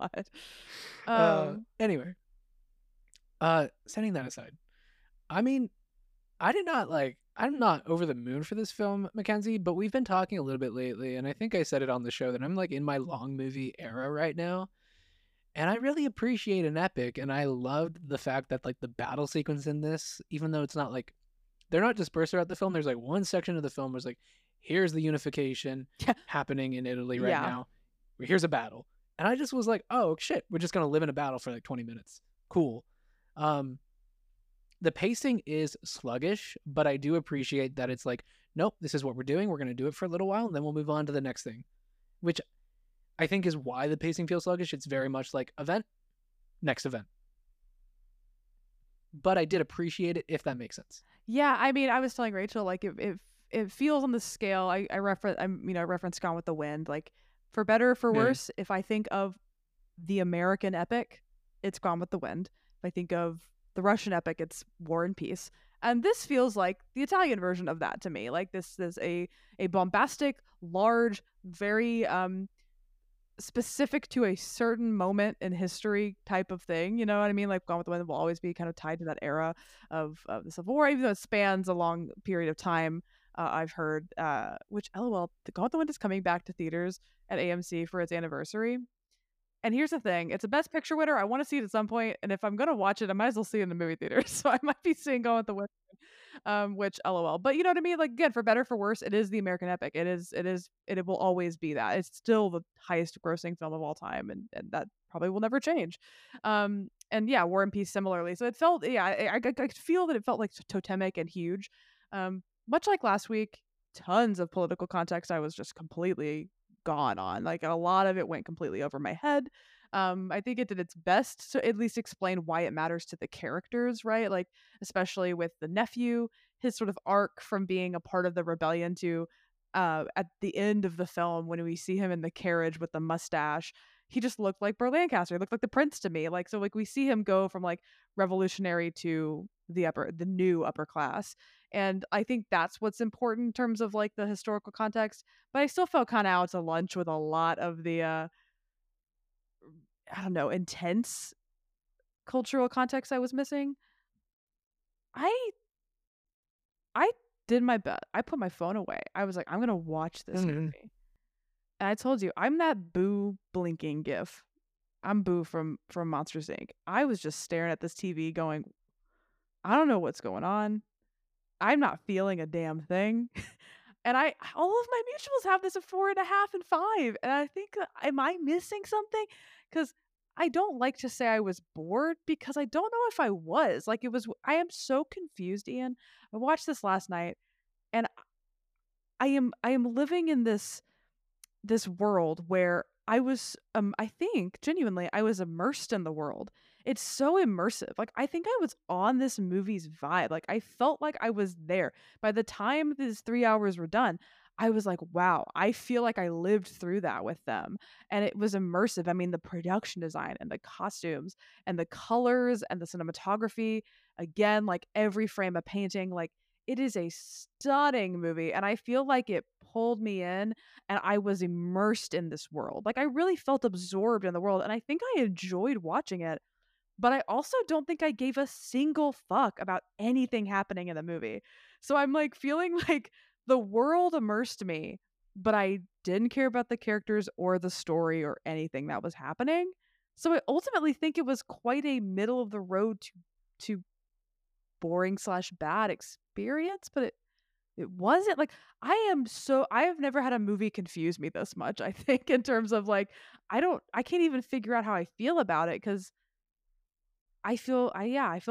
Anyway, setting that aside, I mean, I'm not over the moon for this film, Mackenzie, but we've been talking a little bit lately, and I think I said it on the show that I'm like in my long movie era right now, and I really appreciate an epic, and I loved the fact that like the battle sequence in this, even though it's not like, they're not dispersed throughout the film, there's like one section of the film was like, here's the unification happening in Italy right now, here's a battle, and I just was like, oh shit, we're just gonna live in a battle for like 20 minutes, cool. The pacing is sluggish, but I do appreciate that it's like, nope, this is what we're doing. We're going to do it for a little while, and then we'll move on to the next thing, which I think is why the pacing feels sluggish. It's very much like event, next event. But I did appreciate it, if that makes sense. Yeah, I mean, I was telling Rachel, like, it feels on the scale. I referenced Gone with the Wind. Like, for better or for worse, if I think of the American epic, it's Gone with the Wind. If I think of the Russian epic, it's War and Peace. And this feels like the Italian version of that to me. Like, this is a bombastic, large, very specific to a certain moment in history type of thing. You know what I mean? Like, Gone with the Wind will always be kind of tied to that era of the Civil War, even though it spans a long period of time, I've heard. Which, LOL, Gone with the Wind is coming back to theaters at AMC for its anniversary. And here's the thing. It's a Best Picture winner. I want to see it at some point. And if I'm going to watch it, I might as well see it in the movie theater. So I might be seeing Gone with the Wind, which LOL. But you know what I mean? Like, again, for better or for worse, it is the American epic. It will always be that. It's still the highest grossing film of all time. And that probably will never change. And yeah, War and Peace similarly. So it felt, I feel that it felt like totemic and huge. Much like last week, tons of political context I was just completely gone on. Like, a lot of it went completely over my head. I think it did its best to at least explain why it matters to the characters, right? Like, especially with the nephew, his sort of arc from being a part of the rebellion to at the end of the film when we see him in the carriage with the mustache, he just looked like Burt Lancaster. He looked like the prince to me. Like, so like we see him go from like revolutionary to the new upper class. And I think that's what's important in terms of like the historical context. But I still felt kind of out to lunch with a lot of the, intense cultural context I was missing. I did my best. I put my phone away. I was like, I'm going to watch this movie. And I told you, I'm that Boo blinking gif. I'm Boo from Monsters, Inc. I was just staring at this TV going, I don't know what's going on. I'm not feeling a damn thing. And all of my mutuals have this at 4.5 and 5. And I think, am I missing something? Because I don't like to say I was bored, because I don't know if I was. Like, I am so confused, Ian. I watched this last night, and I am living in this world where I was, I think genuinely, I was immersed in the world. It's so immersive. Like, I think I was on this movie's vibe. Like, I felt like I was there. By the time these 3 hours were done, I was like, wow, I feel like I lived through that with them. And it was immersive. I mean, the production design and the costumes and the colors and the cinematography, again, like every frame of painting, like it is a stunning movie. And I feel like it pulled me in, and I was immersed in this world. Like, I really felt absorbed in the world, and I think I enjoyed watching it. But I also don't think I gave a single fuck about anything happening in the movie. So I'm like feeling like the world immersed me, but I didn't care about the characters or the story or anything that was happening. So I ultimately think it was quite a middle of the road to boring / bad experience, but it wasn't like, I have never had a movie confuse me this much, I think, in terms of like, I can't even figure out how I feel about it, because I feel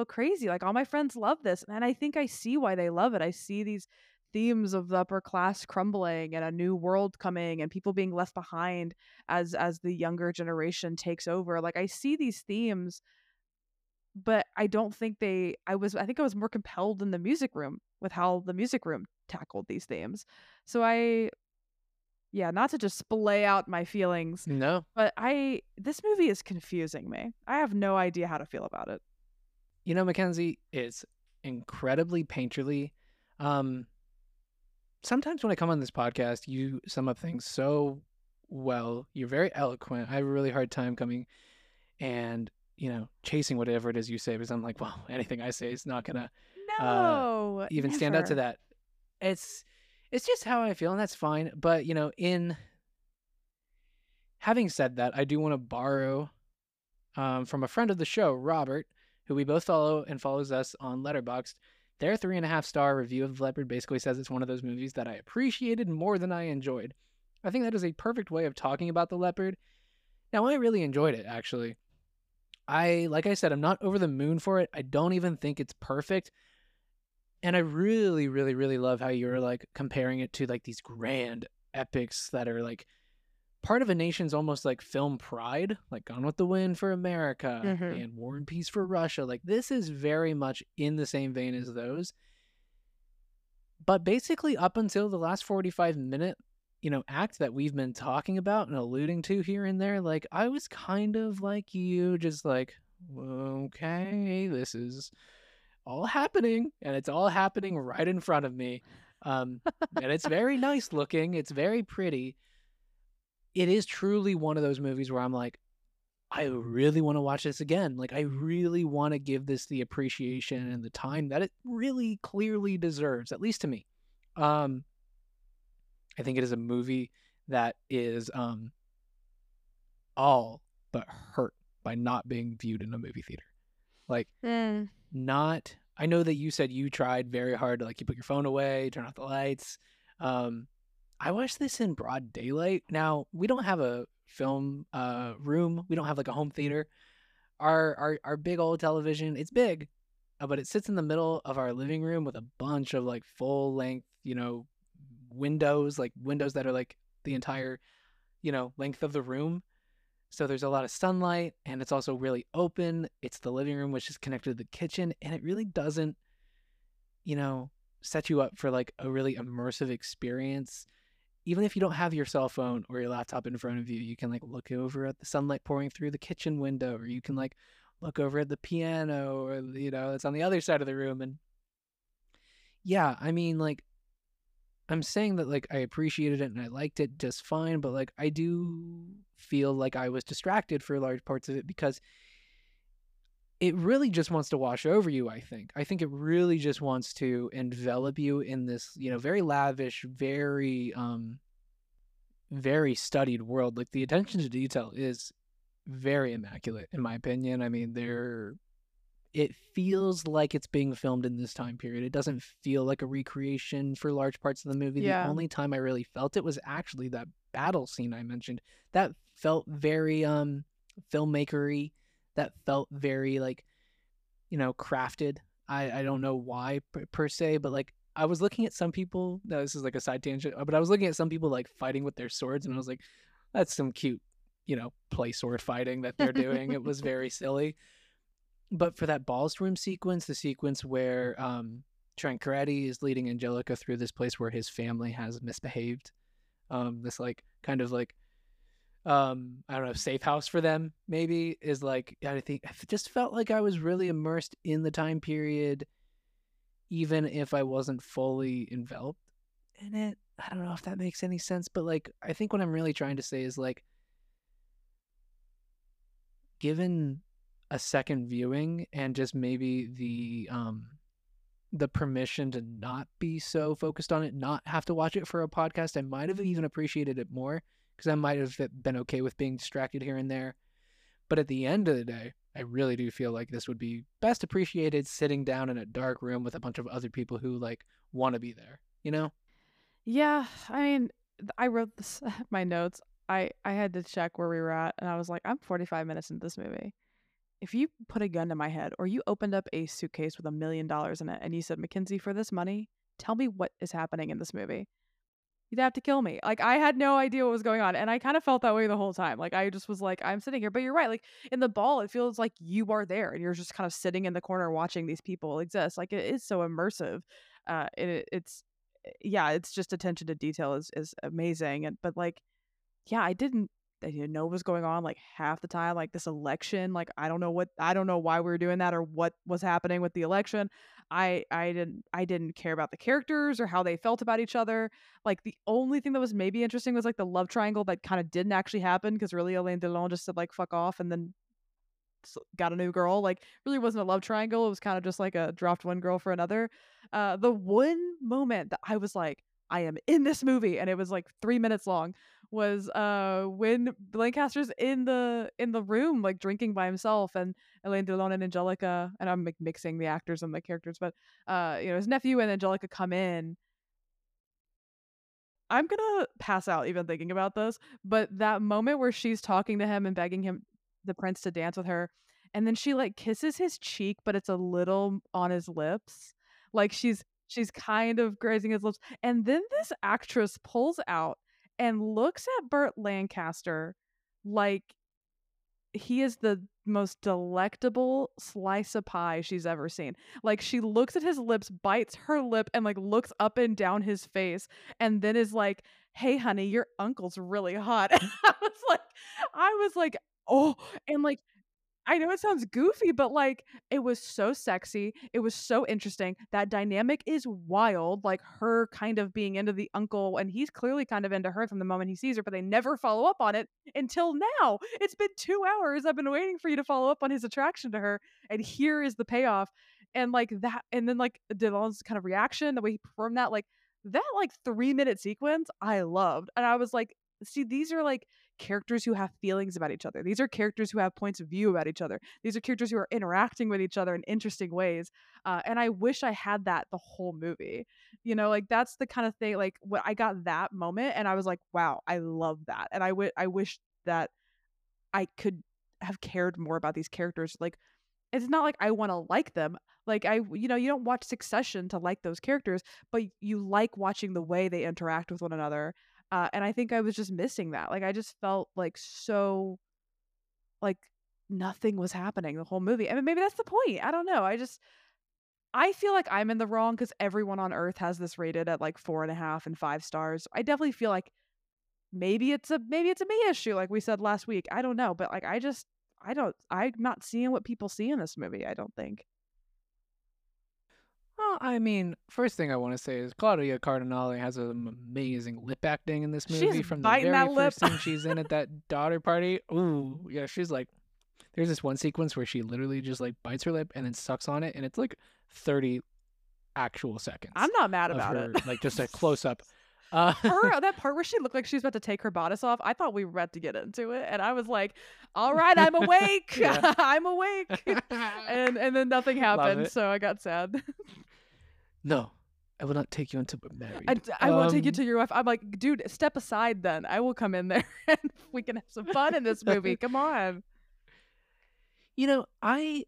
crazy. Like, all my friends love this, and I think I see why they love it. I see these themes of the upper class crumbling and a new world coming and people being left behind as the younger generation takes over. Like, I see these themes but I don't think they, I think I was more compelled in the music room with how the music room tackled these themes. So yeah, not to just splay out my feelings. No. But this movie is confusing me. I have no idea how to feel about it. You know, Mackenzie, it's incredibly painterly. Sometimes when I come on this podcast, you sum up things so well. You're very eloquent. I have a really hard time coming and, chasing whatever it is you say, because I'm like, well, anything I say is not going to even stand up to that. It's just how I feel, and that's fine. But, in having said that, I do want to borrow from a friend of the show, Robert, who we both follow and follows us on Letterboxd. Their 3.5-star review of The Leopard basically says it's one of those movies that I appreciated more than I enjoyed. I think that is a perfect way of talking about The Leopard. Now, I really enjoyed it, actually. Like I said, I'm not over the moon for it. I don't even think it's perfect. And I really, really, really love how you're comparing it to these grand epics that are part of a nation's almost film pride, Gone with the Wind for America and War and Peace for Russia. This is very much in the same vein as those. But basically up until the last 45-minute, act that we've been talking about and alluding to here and there, I was kind of like you, just okay, this is all happening, and it's all happening right in front of me. And it's very nice looking. It's very pretty. It is truly one of those movies where I'm like, I really want to watch this again. I really want to give this the appreciation and the time that it really clearly deserves, at least to me. I think it is a movie that is all but hurt by not being viewed in a movie theater. Not, I know that you said you tried very hard to you put your phone away, turn off the lights. I watched this in broad daylight. Now, we don't have a film room. We don't have a home theater. Our big old television, it's big, but it sits in the middle of our living room with a bunch of full length, windows, windows that are the entire, length of the room. So there's a lot of sunlight, and it's also really open. It's the living room, which is connected to the kitchen, and it really doesn't, set you up for a really immersive experience. Even if you don't have your cell phone or your laptop in front of you, you can look over at the sunlight pouring through the kitchen window, or you can look over at the piano, or it's on the other side of the room. And yeah, I mean, I'm saying that I appreciated it and I liked it just fine, but I do feel I was distracted for large parts of it, because it really just wants to wash over you, I think. I think it really just wants to envelop you in this, very lavish, very very studied world. The attention to detail is very immaculate, in my opinion. I mean, it feels like it's being filmed in this time period. It doesn't feel like a recreation for large parts of the movie. Yeah. The only time I really felt it was actually that battle scene I mentioned. That felt very filmmaker-y. That felt very crafted. I don't know why per se, but I was looking at some people. No, this is a side tangent, but I was looking at some people fighting with their swords, and I was like, that's some cute, play sword fighting that they're doing. It was very silly. But for that ballroom sequence, the sequence where Trincaretti is leading Angelica through this place where his family has misbehaved, this I don't know, safe house for them maybe, is I think I just felt I was really immersed in the time period, even if I wasn't fully enveloped in it. I don't know if that makes any sense, but I think what I'm really trying to say is given a second viewing and just maybe the permission to not be so focused on it, not have to watch it for a podcast, I might have even appreciated it more, because I might have been okay with being distracted here and there. But at the end of the day, I really do feel this would be best appreciated sitting down in a dark room with a bunch of other people who want to be there, Yeah, I mean, I wrote this, my notes. I had to check where we were at, and I was like, I'm 45 minutes into this movie. If you put a gun to my head, or you opened up a suitcase with $1 million in it and you said, Mackenzie, for this money, tell me what is happening in this movie, you'd have to kill me. Like, I had no idea what was going on. And I kind of felt that way the whole time. Like, I just was like, I'm sitting here. But you're right. Like, in the ball, it feels like you are there and you're just kind of sitting in the corner watching these people exist. Like, it is so immersive. It's just attention to detail is amazing. And, but like, yeah, I didn't know what was going on like half the time, like this election, like I don't know why we were doing that or what was happening with the election. I didn't care about the characters or how they felt about each other. Like the only thing that was maybe interesting was like the love triangle that kind of didn't actually happen because really Alain Delon just said like fuck off and then got a new girl. Like really wasn't a love triangle. It was kind of just like a dropped one girl for another. The one moment that I was like, I am in this movie, and it was like 3 minutes long, was when Lancaster's in the room like drinking by himself, and Alain Delon and Angelica, and I'm like mixing the actors and the characters, but his nephew and Angelica come in. I'm gonna pass out even thinking about this, but that moment where she's talking to him and begging him, the prince, to dance with her, and then she like kisses his cheek, but it's a little on his lips, like she's kind of grazing his lips. And then this actress pulls out and looks at Burt Lancaster like he is the most delectable slice of pie she's ever seen. Like she looks at his lips, bites her lip, and like looks up and down his face, and then is like, hey honey, your uncle's really hot. And I was like, oh. And like, I know it sounds goofy, but like it was so sexy. It was so interesting. That dynamic is wild. Like her kind of being into the uncle, and he's clearly kind of into her from the moment he sees her, but they never follow up on it until now. It's been 2 hours. I've been waiting for you to follow up on his attraction to her. And here is the payoff. And like that, and then like Delon's kind of reaction, the way he performed that 3-minute sequence, I loved. And I was like, see, these are like characters who have feelings about each other. These are characters who have points of view about each other. These are characters who are interacting with each other in interesting ways. And I wish I had that the whole movie. You know, like that's the kind of thing, like when I got that moment and I was like, wow, I love that. And I wish that I could have cared more about these characters. Like, it's not like I want to like them. Like you don't watch Succession to like those characters, but you like watching the way they interact with one another. And I think I was just missing that. Like, I just felt like so, like, nothing was happening the whole movie. I mean, maybe that's the point. I don't know. I feel like I'm in the wrong because everyone on Earth has this rated at like 4.5 and 5 stars. I definitely feel like maybe it's a me issue, like we said last week. I don't know. But like, I'm not seeing what people see in this movie, I don't think. Well, I mean, first thing I want to say is Claudia Cardinale has an amazing lip acting in this movie. She's from the very first thing she's in at that daughter party. Ooh, yeah, she's like, there's this one sequence where she literally just like bites her lip and then sucks on it, and it's like 30 actual seconds. I'm not mad about it. Like just a close up. That part where she looked like she was about to take her bodice off, I thought we were about to get into it, and I was like, all right, I'm awake. I'm awake. and then nothing happened, so I got sad. No, I will not take you until we're married. I won't take you to your wife. I'm like, dude, step aside then. I will come in there and we can have some fun in this movie. Come on. You know, I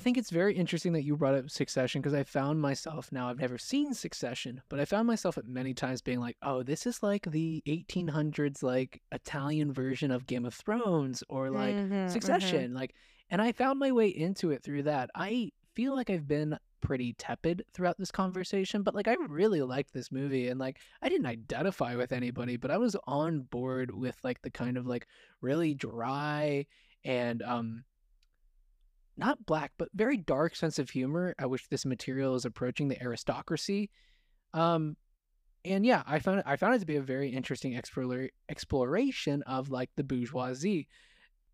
think it's very interesting that you brought up Succession, because I found myself now, I've never seen Succession, but I found myself at many times being like, oh, this is like the 1800s, like Italian version of Game of Thrones, or like Succession. Like, and I found my way into it through that. I feel like I've been pretty tepid throughout this conversation, but like I really liked this movie, and like I didn't identify with anybody, but I was on board with like the kind of like really dry and not black, but very dark sense of humor at which this material is approaching the aristocracy. And yeah, I found it to be a very interesting exploration of like the bourgeoisie.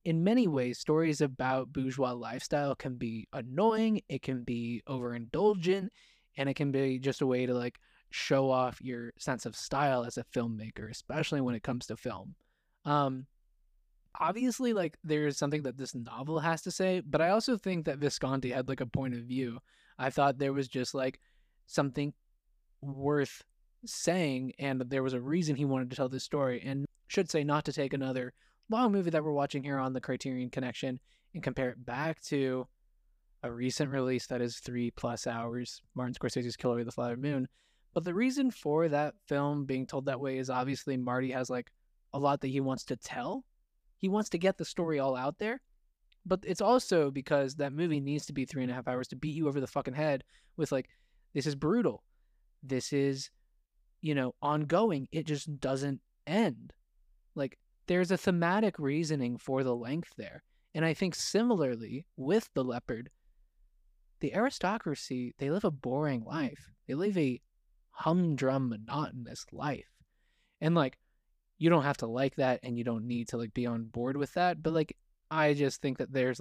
In many ways, stories about bourgeois lifestyle can be annoying, it can be overindulgent, and it can be just a way to like show off your sense of style as a filmmaker, especially when it comes to film. Obviously, like, there's something that this novel has to say, but I also think that Visconti had like a point of view. I thought there was just like something worth saying, and there was a reason he wanted to tell this story. And should say, not to take another long movie that we're watching here on the Criterion Connection and compare it back to a recent release that is 3+ hours, Martin Scorsese's Killer of the Flower Moon. But the reason for that film being told that way is obviously Marty has like a lot that he wants to tell. He wants to get the story all out there. But it's also because that movie needs to be 3.5 hours to beat you over the fucking head with like, this is brutal. This is, you know, ongoing. It just doesn't end. Like, there's a thematic reasoning for the length there. And I think similarly with The Leopard, the aristocracy, they live a boring life. They live a humdrum, monotonous life. And like, you don't have to like that and you don't need to like be on board with that. But like, I just think that there's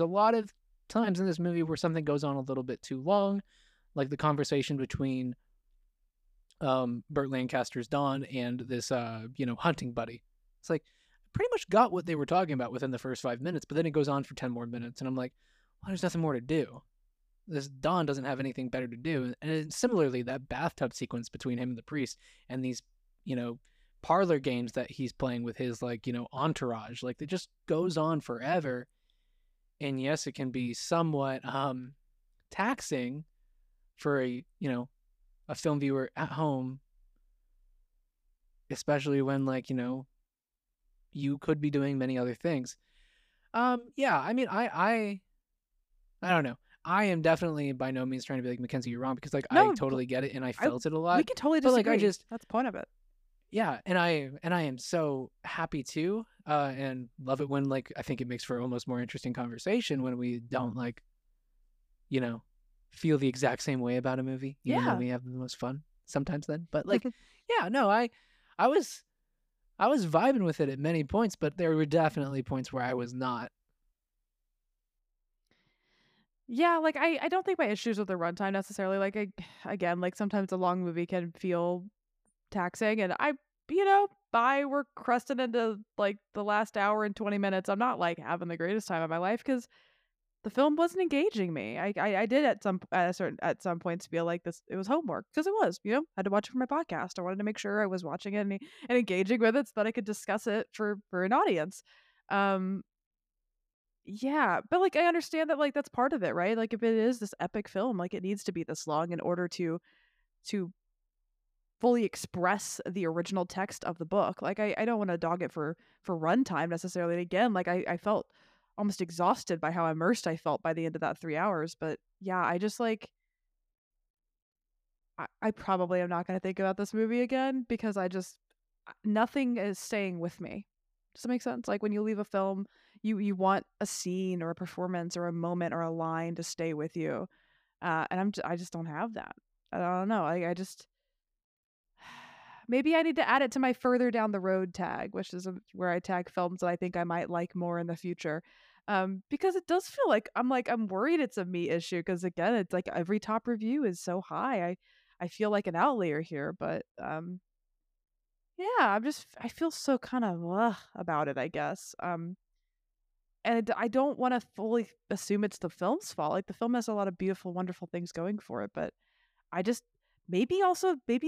a lot of times in this movie where something goes on a little bit too long. Like the conversation between Burt Lancaster's Don and this, hunting buddy. It's like, I pretty much got what they were talking about within the first 5 minutes, but then it goes on for 10 more minutes. And I'm like, well, there's nothing more to do. This Don doesn't have anything better to do. And similarly, that bathtub sequence between him and the priest and these, you know, parlor games that he's playing with his, like, you know, entourage, like, it just goes on forever. And yes, it can be somewhat taxing for a film viewer at home, especially when, like, you know, you could be doing many other things. I don't know. I am definitely by no means trying to be like, Mackenzie, you're wrong, because like, no, I totally get it and I felt it a lot. We can totally disagree. But, like, that's the point of it. Yeah, and I am so happy too, and love it when, like, I think it makes for almost more interesting conversation when we don't, like, you know, feel the exact same way about a movie, even though we have the most fun sometimes then. But like, yeah, no, I was vibing with it at many points, but there were definitely points where I was not. Yeah, like I don't think my issues with the runtime necessarily. Like, sometimes a long movie can feel taxing, and we're cresting into like the last hour and 20 minutes. I'm not like having the greatest time of my life because the film wasn't engaging me. I did at some points feel like this, it was homework, because it was, you know, I had to watch it for my podcast. I wanted to make sure I was watching it and engaging with it so that I could discuss it for an audience. Yeah, but like, I understand that, like, that's part of it, right? Like, if it is this epic film, like, it needs to be this long in order to fully express the original text of the book. Like, I don't want to dog it for runtime necessarily. And again, like, I felt almost exhausted by how immersed I felt by the end of that 3 hours. But yeah, I just like, I probably am not going to think about this movie again, because nothing is staying with me. Does that make sense? Like, when you leave a film, you want a scene or a performance or a moment or a line to stay with you. And I just don't have that. I don't know. Maybe I need to add it to my further down the road tag, which is where I tag films that I think I might like more in the future. Because it does feel like I'm worried it's a me issue, because again, it's like every top review is so high. I feel like an outlier here, but I feel so kind of about it, I guess. And I don't want to fully assume it's the film's fault. Like, the film has a lot of beautiful, wonderful things going for it, but I just, maybe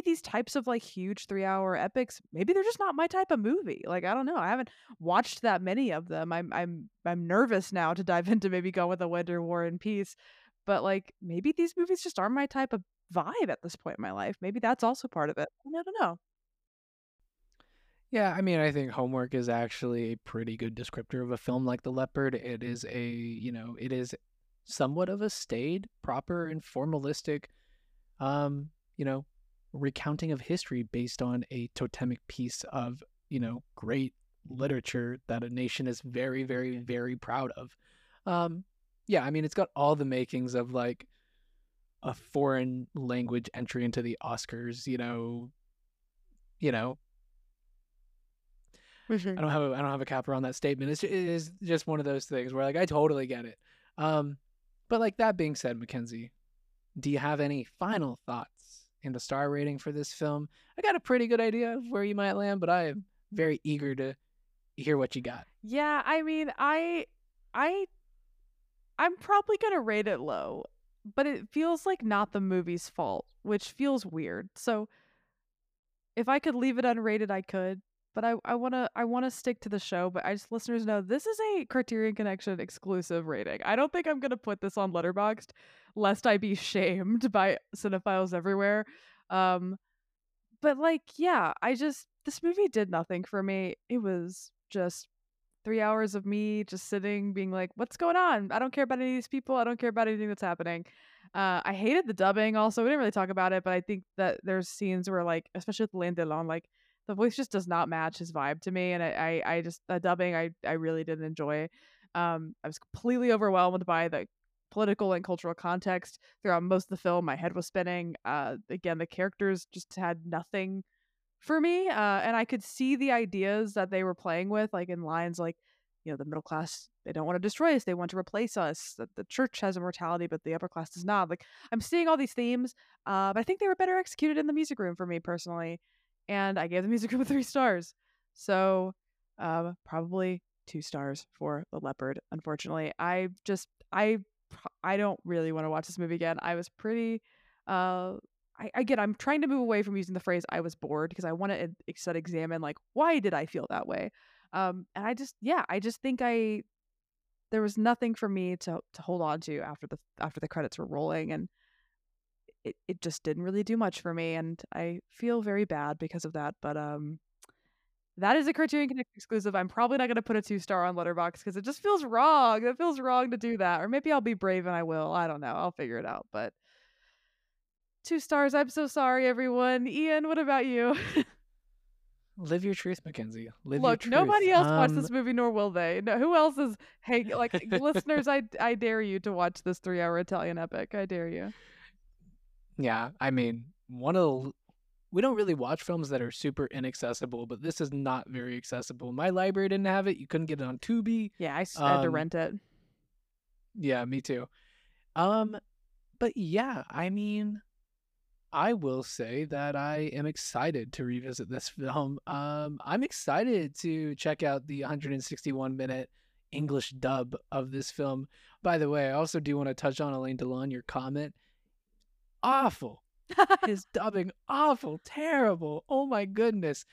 these types of like huge 3 hour epics, maybe they're just not my type of movie. Like, I don't know. I haven't watched that many of them. I'm nervous now to dive into maybe Gone with the Wind or War and Peace, but like, maybe these movies just aren't my type of vibe at this point in my life. Maybe that's also part of it. I don't know. Yeah, I mean, I think homework is actually a pretty good descriptor of a film like The Leopard. It is it is somewhat of a staid, proper, and formalistic recounting of history based on a totemic piece of, you know, great literature that a nation is very, very, very proud of. I mean, it's got all the makings of like a foreign language entry into the Oscars, you know. For sure. I don't have a cap around that statement. It is just one of those things where like, I totally get it. But like, that being said, Mackenzie, do you have any final thoughts and a star rating for this film? I got a pretty good idea of where you might land, but I am very eager to hear what you got. Yeah, I mean, I'm probably going to rate it low, but it feels like not the movie's fault, which feels weird. So if I could leave it unrated, I could. But I wanna stick to the show, but I just, listeners know this is a Criterion Connection exclusive rating. I don't think I'm gonna put this on Letterboxd, lest I be shamed by cinephiles everywhere. But like, yeah, this movie did nothing for me. It was just 3 hours of me just sitting, being like, what's going on? I don't care about any of these people. I don't care about anything that's happening. I hated the dubbing also. We didn't really talk about it, but I think that there's scenes where, like, especially with Alain Delon, like, the voice just does not match his vibe to me. And the dubbing, I really didn't enjoy. I was completely overwhelmed by the political and cultural context throughout most of the film. My head was spinning. Again, the characters just had nothing for me. And I could see the ideas that they were playing with, like in lines like, you know, the middle class, they don't want to destroy us, they want to replace us, that the church has immortality but the upper class does not. Like, I'm seeing all these themes, but I think they were better executed in the music room for me personally. And I gave the music room 3 stars. So probably 2 stars for The Leopard, unfortunately. I don't really want to watch this movie again. I was pretty, again, I'm trying to move away from using the phrase I was bored, because I want to examine, like, why did I feel that way? And I just think there was nothing for me to hold on to after the credits were rolling, and it just didn't really do much for me, and I feel very bad because of that. But that is a Criterion Connect exclusive. I'm probably not going to put a 2-star on Letterboxd because it just feels wrong. It feels wrong to do that. Or maybe I'll be brave and I will. I don't know. I'll figure it out. But 2 stars. I'm so sorry, everyone. Ian, what about you? Live your truth, Mackenzie. Live your truth. Look, nobody else watched this movie, nor will they. No, who else is? Hey, like, listeners, I dare you to watch this 3-hour Italian epic. I dare you. Yeah, I mean, we don't really watch films that are super inaccessible, but this is not very accessible. My library didn't have it. You couldn't get it on Tubi. Yeah, I had to rent it. Yeah, me too. But yeah, I mean, I will say that I am excited to revisit this film. I'm excited to check out the 161-minute English dub of this film. By the way, I also do want to touch on, Alain Delon, your comment. Awful. His dubbing, awful, terrible. Oh my goodness.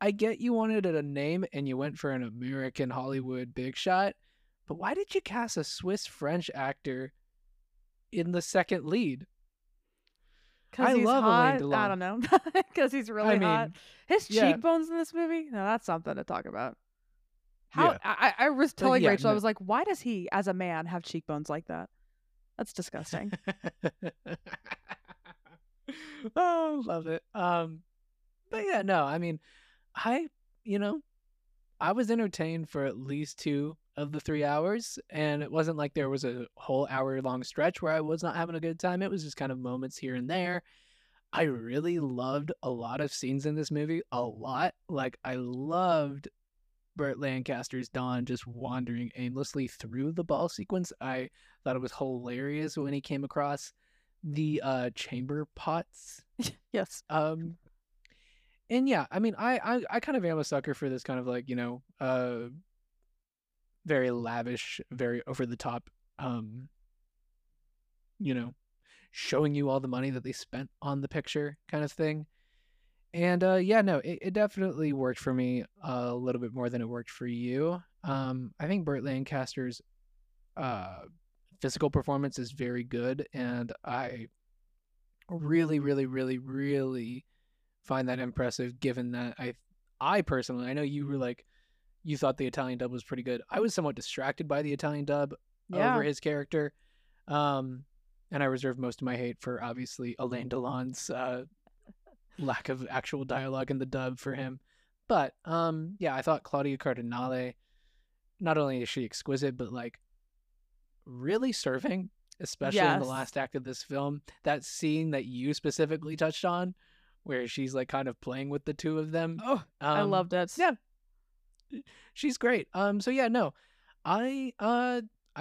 I get you wanted a name and you went for an American Hollywood big shot, but why did you cast a Swiss French actor in the second lead? I love Alain Delon. I don't know. Because he's really hot. His cheekbones in this movie? No, that's something to talk about. How? Yeah. I was telling Rachel, I was like, why does he, as a man, have cheekbones like that? That's disgusting. Oh, love it. But yeah, no, I mean, I was entertained for at least 2 of the 3 hours, and it wasn't like there was a whole hour-long stretch where I was not having a good time. It was just kind of moments here and there. I really loved a lot of scenes in this movie, a lot. Like, I loved Burt Lancaster's Don just wandering aimlessly through the ball sequence. I thought it was hilarious when he came across the chamber pots. Yes. And yeah, I mean, I kind of am a sucker for this kind of, like, very lavish, very over the top, showing you all the money that they spent on the picture kind of thing. And it definitely worked for me a little bit more than it worked for you. I think Burt Lancaster's physical performance is very good, and I really, really, really, really find that impressive, given that I personally, I know you were like, you thought the Italian dub was pretty good. I was somewhat distracted by the Italian dub over his character. And I reserved most of my hate for, obviously, Alain Delon's lack of actual dialogue in the dub for him. But, I thought Claudia Cardinale, not only is she exquisite, but, like, really serving, especially in the last act of this film. That scene that you specifically touched on, where she's, like, kind of playing with the two of them. Oh, I loved it. Yeah. She's great. So yeah, no, I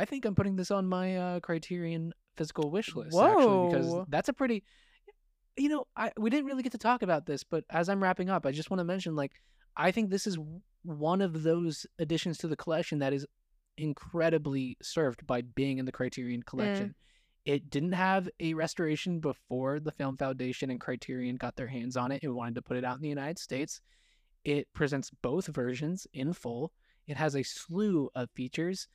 think I'm putting this on my Criterion physical wish list. Whoa. Actually, because that's a pretty, we didn't really get to talk about this, but as I'm wrapping up, I just want to mention, like, I think this is one of those additions to the collection that is incredibly served by being in the Criterion Collection. It didn't have a restoration before the Film Foundation and Criterion got their hands on it and wanted to put it out in the United States. It presents both versions in full. It has a slew of features.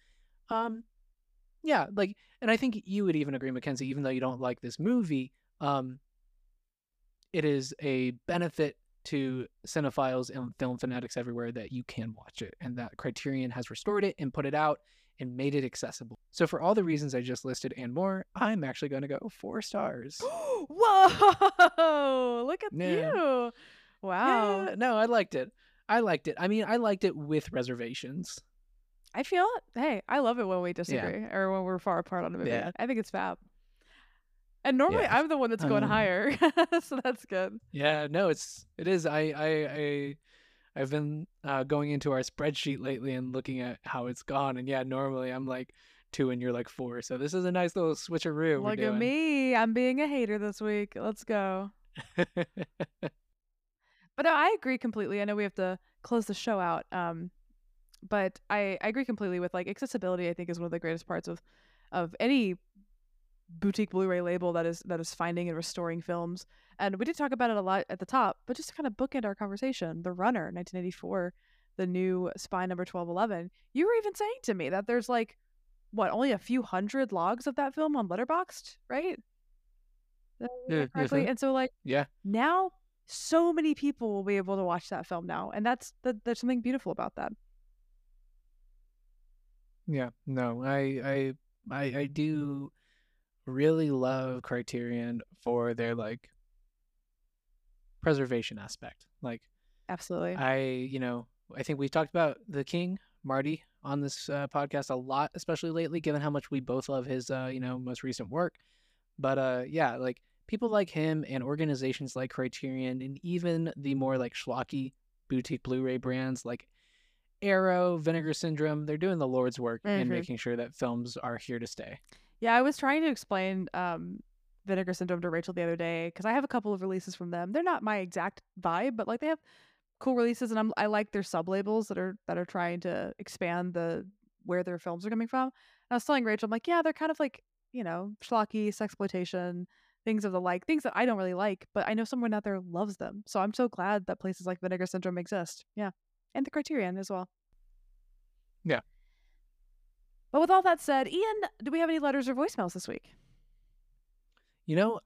Yeah, like, and I think you would even agree, Mackenzie, even though you don't like this movie, it is a benefit to cinephiles and film fanatics everywhere that you can watch it, and that Criterion has restored it and put it out and made it accessible. So for all the reasons I just listed and more, I'm actually going to go 4 stars. Whoa! Look at you! Wow. Yeah, no, I liked it. I liked it. I mean, I liked it with reservations. I feel it. Hey, I love it when we disagree or when we're far apart on a movie. Yeah. I think it's fab. And normally I'm the one that's going higher, so that's good. Yeah, no, it is. I've been going into our spreadsheet lately and looking at how it's gone, and yeah, normally I'm like 2 and you're like 4, so this is a nice little switcheroo. Look at me, I'm being a hater this week. Let's go. But no, I agree completely. I know we have to close the show out, but I agree completely with, like, accessibility. I think is one of the greatest parts of any boutique Blu-ray label that is finding and restoring films. And we did talk about it a lot at the top, but just to kind of bookend our conversation, The Runner, 1984, the new Spy number 1211. You were even saying to me that there's, like, what, only a few hundred logs of that film on Letterboxd, right? Correctly. And so, like, now so many people will be able to watch that film now, and there's something beautiful about that. Yeah, no, I do really love Criterion for their, like, preservation aspect. Like, absolutely. I think we've talked about the King, Marty, on this podcast a lot, especially lately, given how much we both love his, most recent work. But yeah, like, people like him and organizations like Criterion, and even the more, like, schlocky boutique Blu-ray brands like Arrow, Vinegar Syndrome, they're doing the Lord's work in making sure that films are here to stay. Yeah, I was trying to explain Vinegar Syndrome to Rachel the other day, because I have a couple of releases from them. They're not my exact vibe, but, like, they have cool releases, and I like their sub-labels that are trying to expand where their films are coming from. And I was telling Rachel, I'm like, yeah, they're kind of like, schlocky, sexploitation, things of the like, things that I don't really like, but I know someone out there loves them. So I'm so glad that places like Vinegar Syndrome exist. Yeah. And the Criterion as well. Yeah. But with all that said, Ian, do we have any letters or voicemails this week?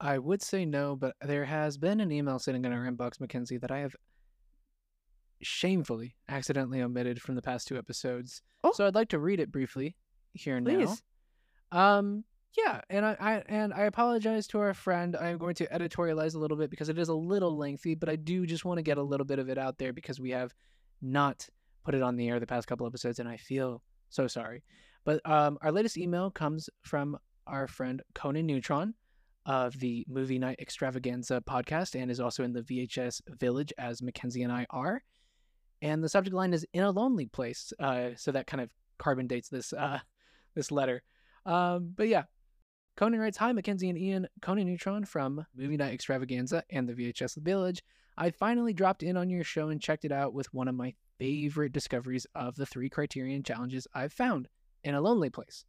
I would say no, but there has been an email sitting in our inbox, Mackenzie, that I have shamefully accidentally omitted from the past 2 episodes. Oh. So I'd like to read it briefly here now. Yeah, and I apologize to our friend. I'm going to editorialize a little bit because it is a little lengthy, but I do just want to get a little bit of it out there because we have not put it on the air the past couple episodes, and I feel so sorry. But our latest email comes from our friend Conan Neutron of the Movie Night Extravaganza podcast, and is also in the VHS Village, as Mackenzie and I are. And the subject line is "In a Lonely Place," so that kind of carbon dates this letter. But yeah. Conan writes, "Hi, Mackenzie and Ian. Conan Neutron from Movie Night Extravaganza and the VHS Village. I finally dropped in on your show and checked it out with one of my favorite discoveries of the 3 Criterion challenges I've found, In a Lonely Place.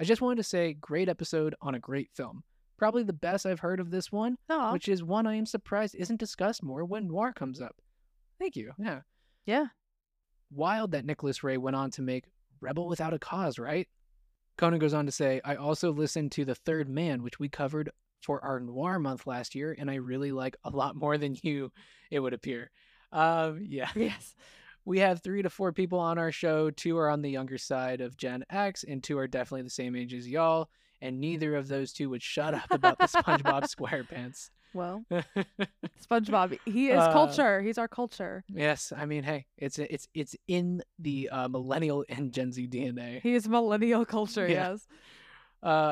I just wanted to say, great episode on a great film. Probably the best I've heard of this one, which is one I am surprised isn't discussed more when noir comes up." Thank you. Yeah. Yeah. Wild that Nicholas Ray went on to make Rebel Without a Cause, right? Conan goes on to say, "I also listened to The Third Man, which we covered for our Noir month last year, and I really like a lot more than you, it would appear." Yes. "We have 3 to 4 people on our show. 2 are on the younger side of Gen X, and 2 are definitely the same age as y'all, and neither of those 2 would shut up about the SpongeBob SquarePants." Well, SpongeBob, he is culture. He's our culture. Yes, I mean, hey, it's in the millennial and Gen Z DNA. He is millennial culture. Yeah. Yes.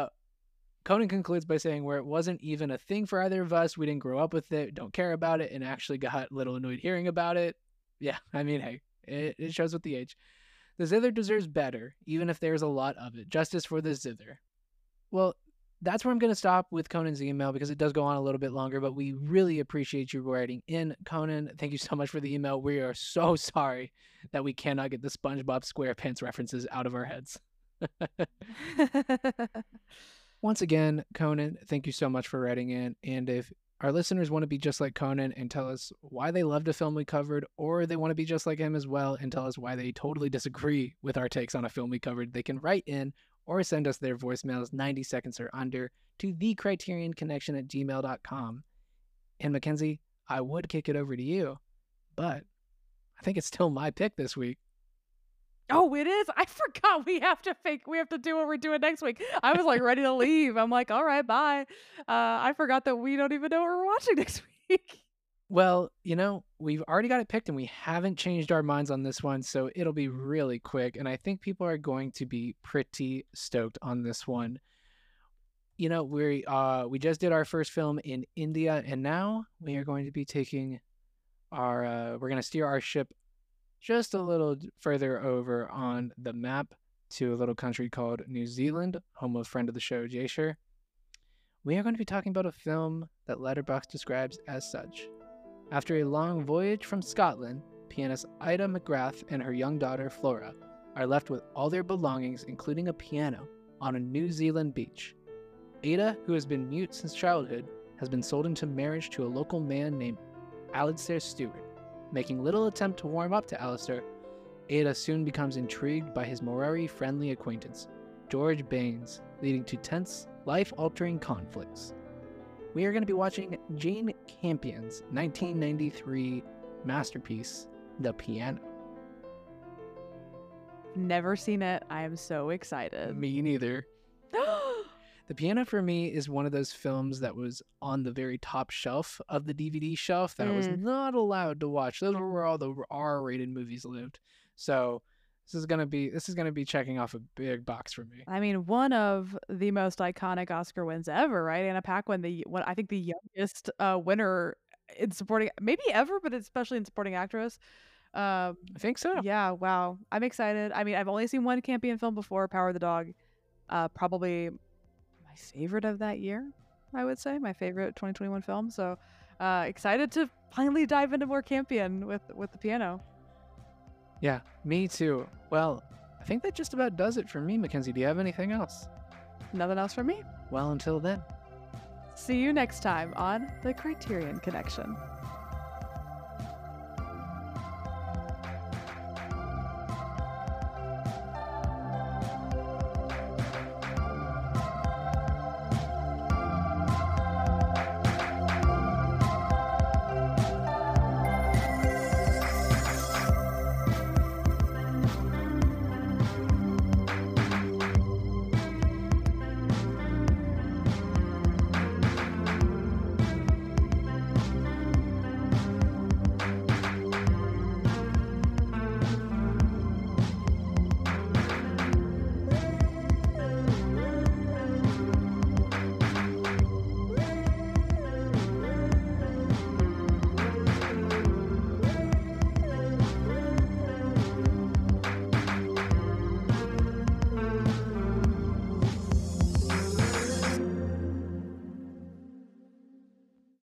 Conan concludes by saying, "Where it wasn't even a thing for either of us, we didn't grow up with it, don't care about it, and actually got a little annoyed hearing about it." Yeah, I mean, hey, it shows with the age. "The zither deserves better, even if there's a lot of it. Justice for the zither." Well, that's where I'm going to stop with Conan's email because it does go on a little bit longer, but we really appreciate you writing in, Conan. Thank you so much for the email. We are so sorry that we cannot get the SpongeBob SquarePants references out of our heads. Once again, Conan, thank you so much for writing in. And if Our listeners want to be just like Conan and tell us why they loved a film we covered, or they want to be just like him as well and tell us why they totally disagree with our takes on a film we covered. They can write in or send us their voicemails 90 seconds or under to thecriterionconnection@gmail.com. And Mackenzie, I would kick it over to you, but I think it's still my pick this week. Oh, it is. I forgot we have to do what we're doing next week. I was like ready to leave. I'm like, all right, bye. I forgot that we don't even know what we're watching next week. Well, you know, we've already got it picked and we haven't changed our minds on this one. So it'll be really quick. And I think people are going to be pretty stoked on this one. You know, we just did our first film in India and now we are going to be taking our, we're going to steer our ship just a little further over on the map to a little country called New Zealand, home of friend of the show, Jasher. We are going to be talking about a film that Letterboxd describes as such. After a long voyage from Scotland, pianist Ida McGrath and her young daughter, Flora, are left with all their belongings, including a piano, on a New Zealand beach. Ada, who has been mute since childhood, has been sold into marriage to a local man named Alistair Stewart. Making little attempt to warm up to Alistair, Ada soon becomes intrigued by his Māori-friendly acquaintance, George Baines, leading to tense, life-altering conflicts. We are going to be watching Jane Campion's 1993 masterpiece, The Piano. Never seen it. I am so excited. Me neither. The Piano for me is one of those films that was on the very top shelf of the DVD shelf that I was not allowed to watch. Those were where all the R-rated movies lived. So this is gonna be checking off a big box for me. I mean, one of the most iconic Oscar wins ever, right? Anna Paquin, I think the youngest winner in supporting, maybe ever, but especially in supporting actress. I think so. Yeah. Wow. I'm excited. I mean, I've only seen one Campion film before, Power of the Dog. Probably my favorite of that year, I would say, my favorite 2021 film. So excited to finally dive into more Campion with the piano. Yeah, me too. Well, I think that just about does it for me, Mackenzie. Do you have anything else? Nothing else for me. Well, until then. See you next time on The Criterion Connection.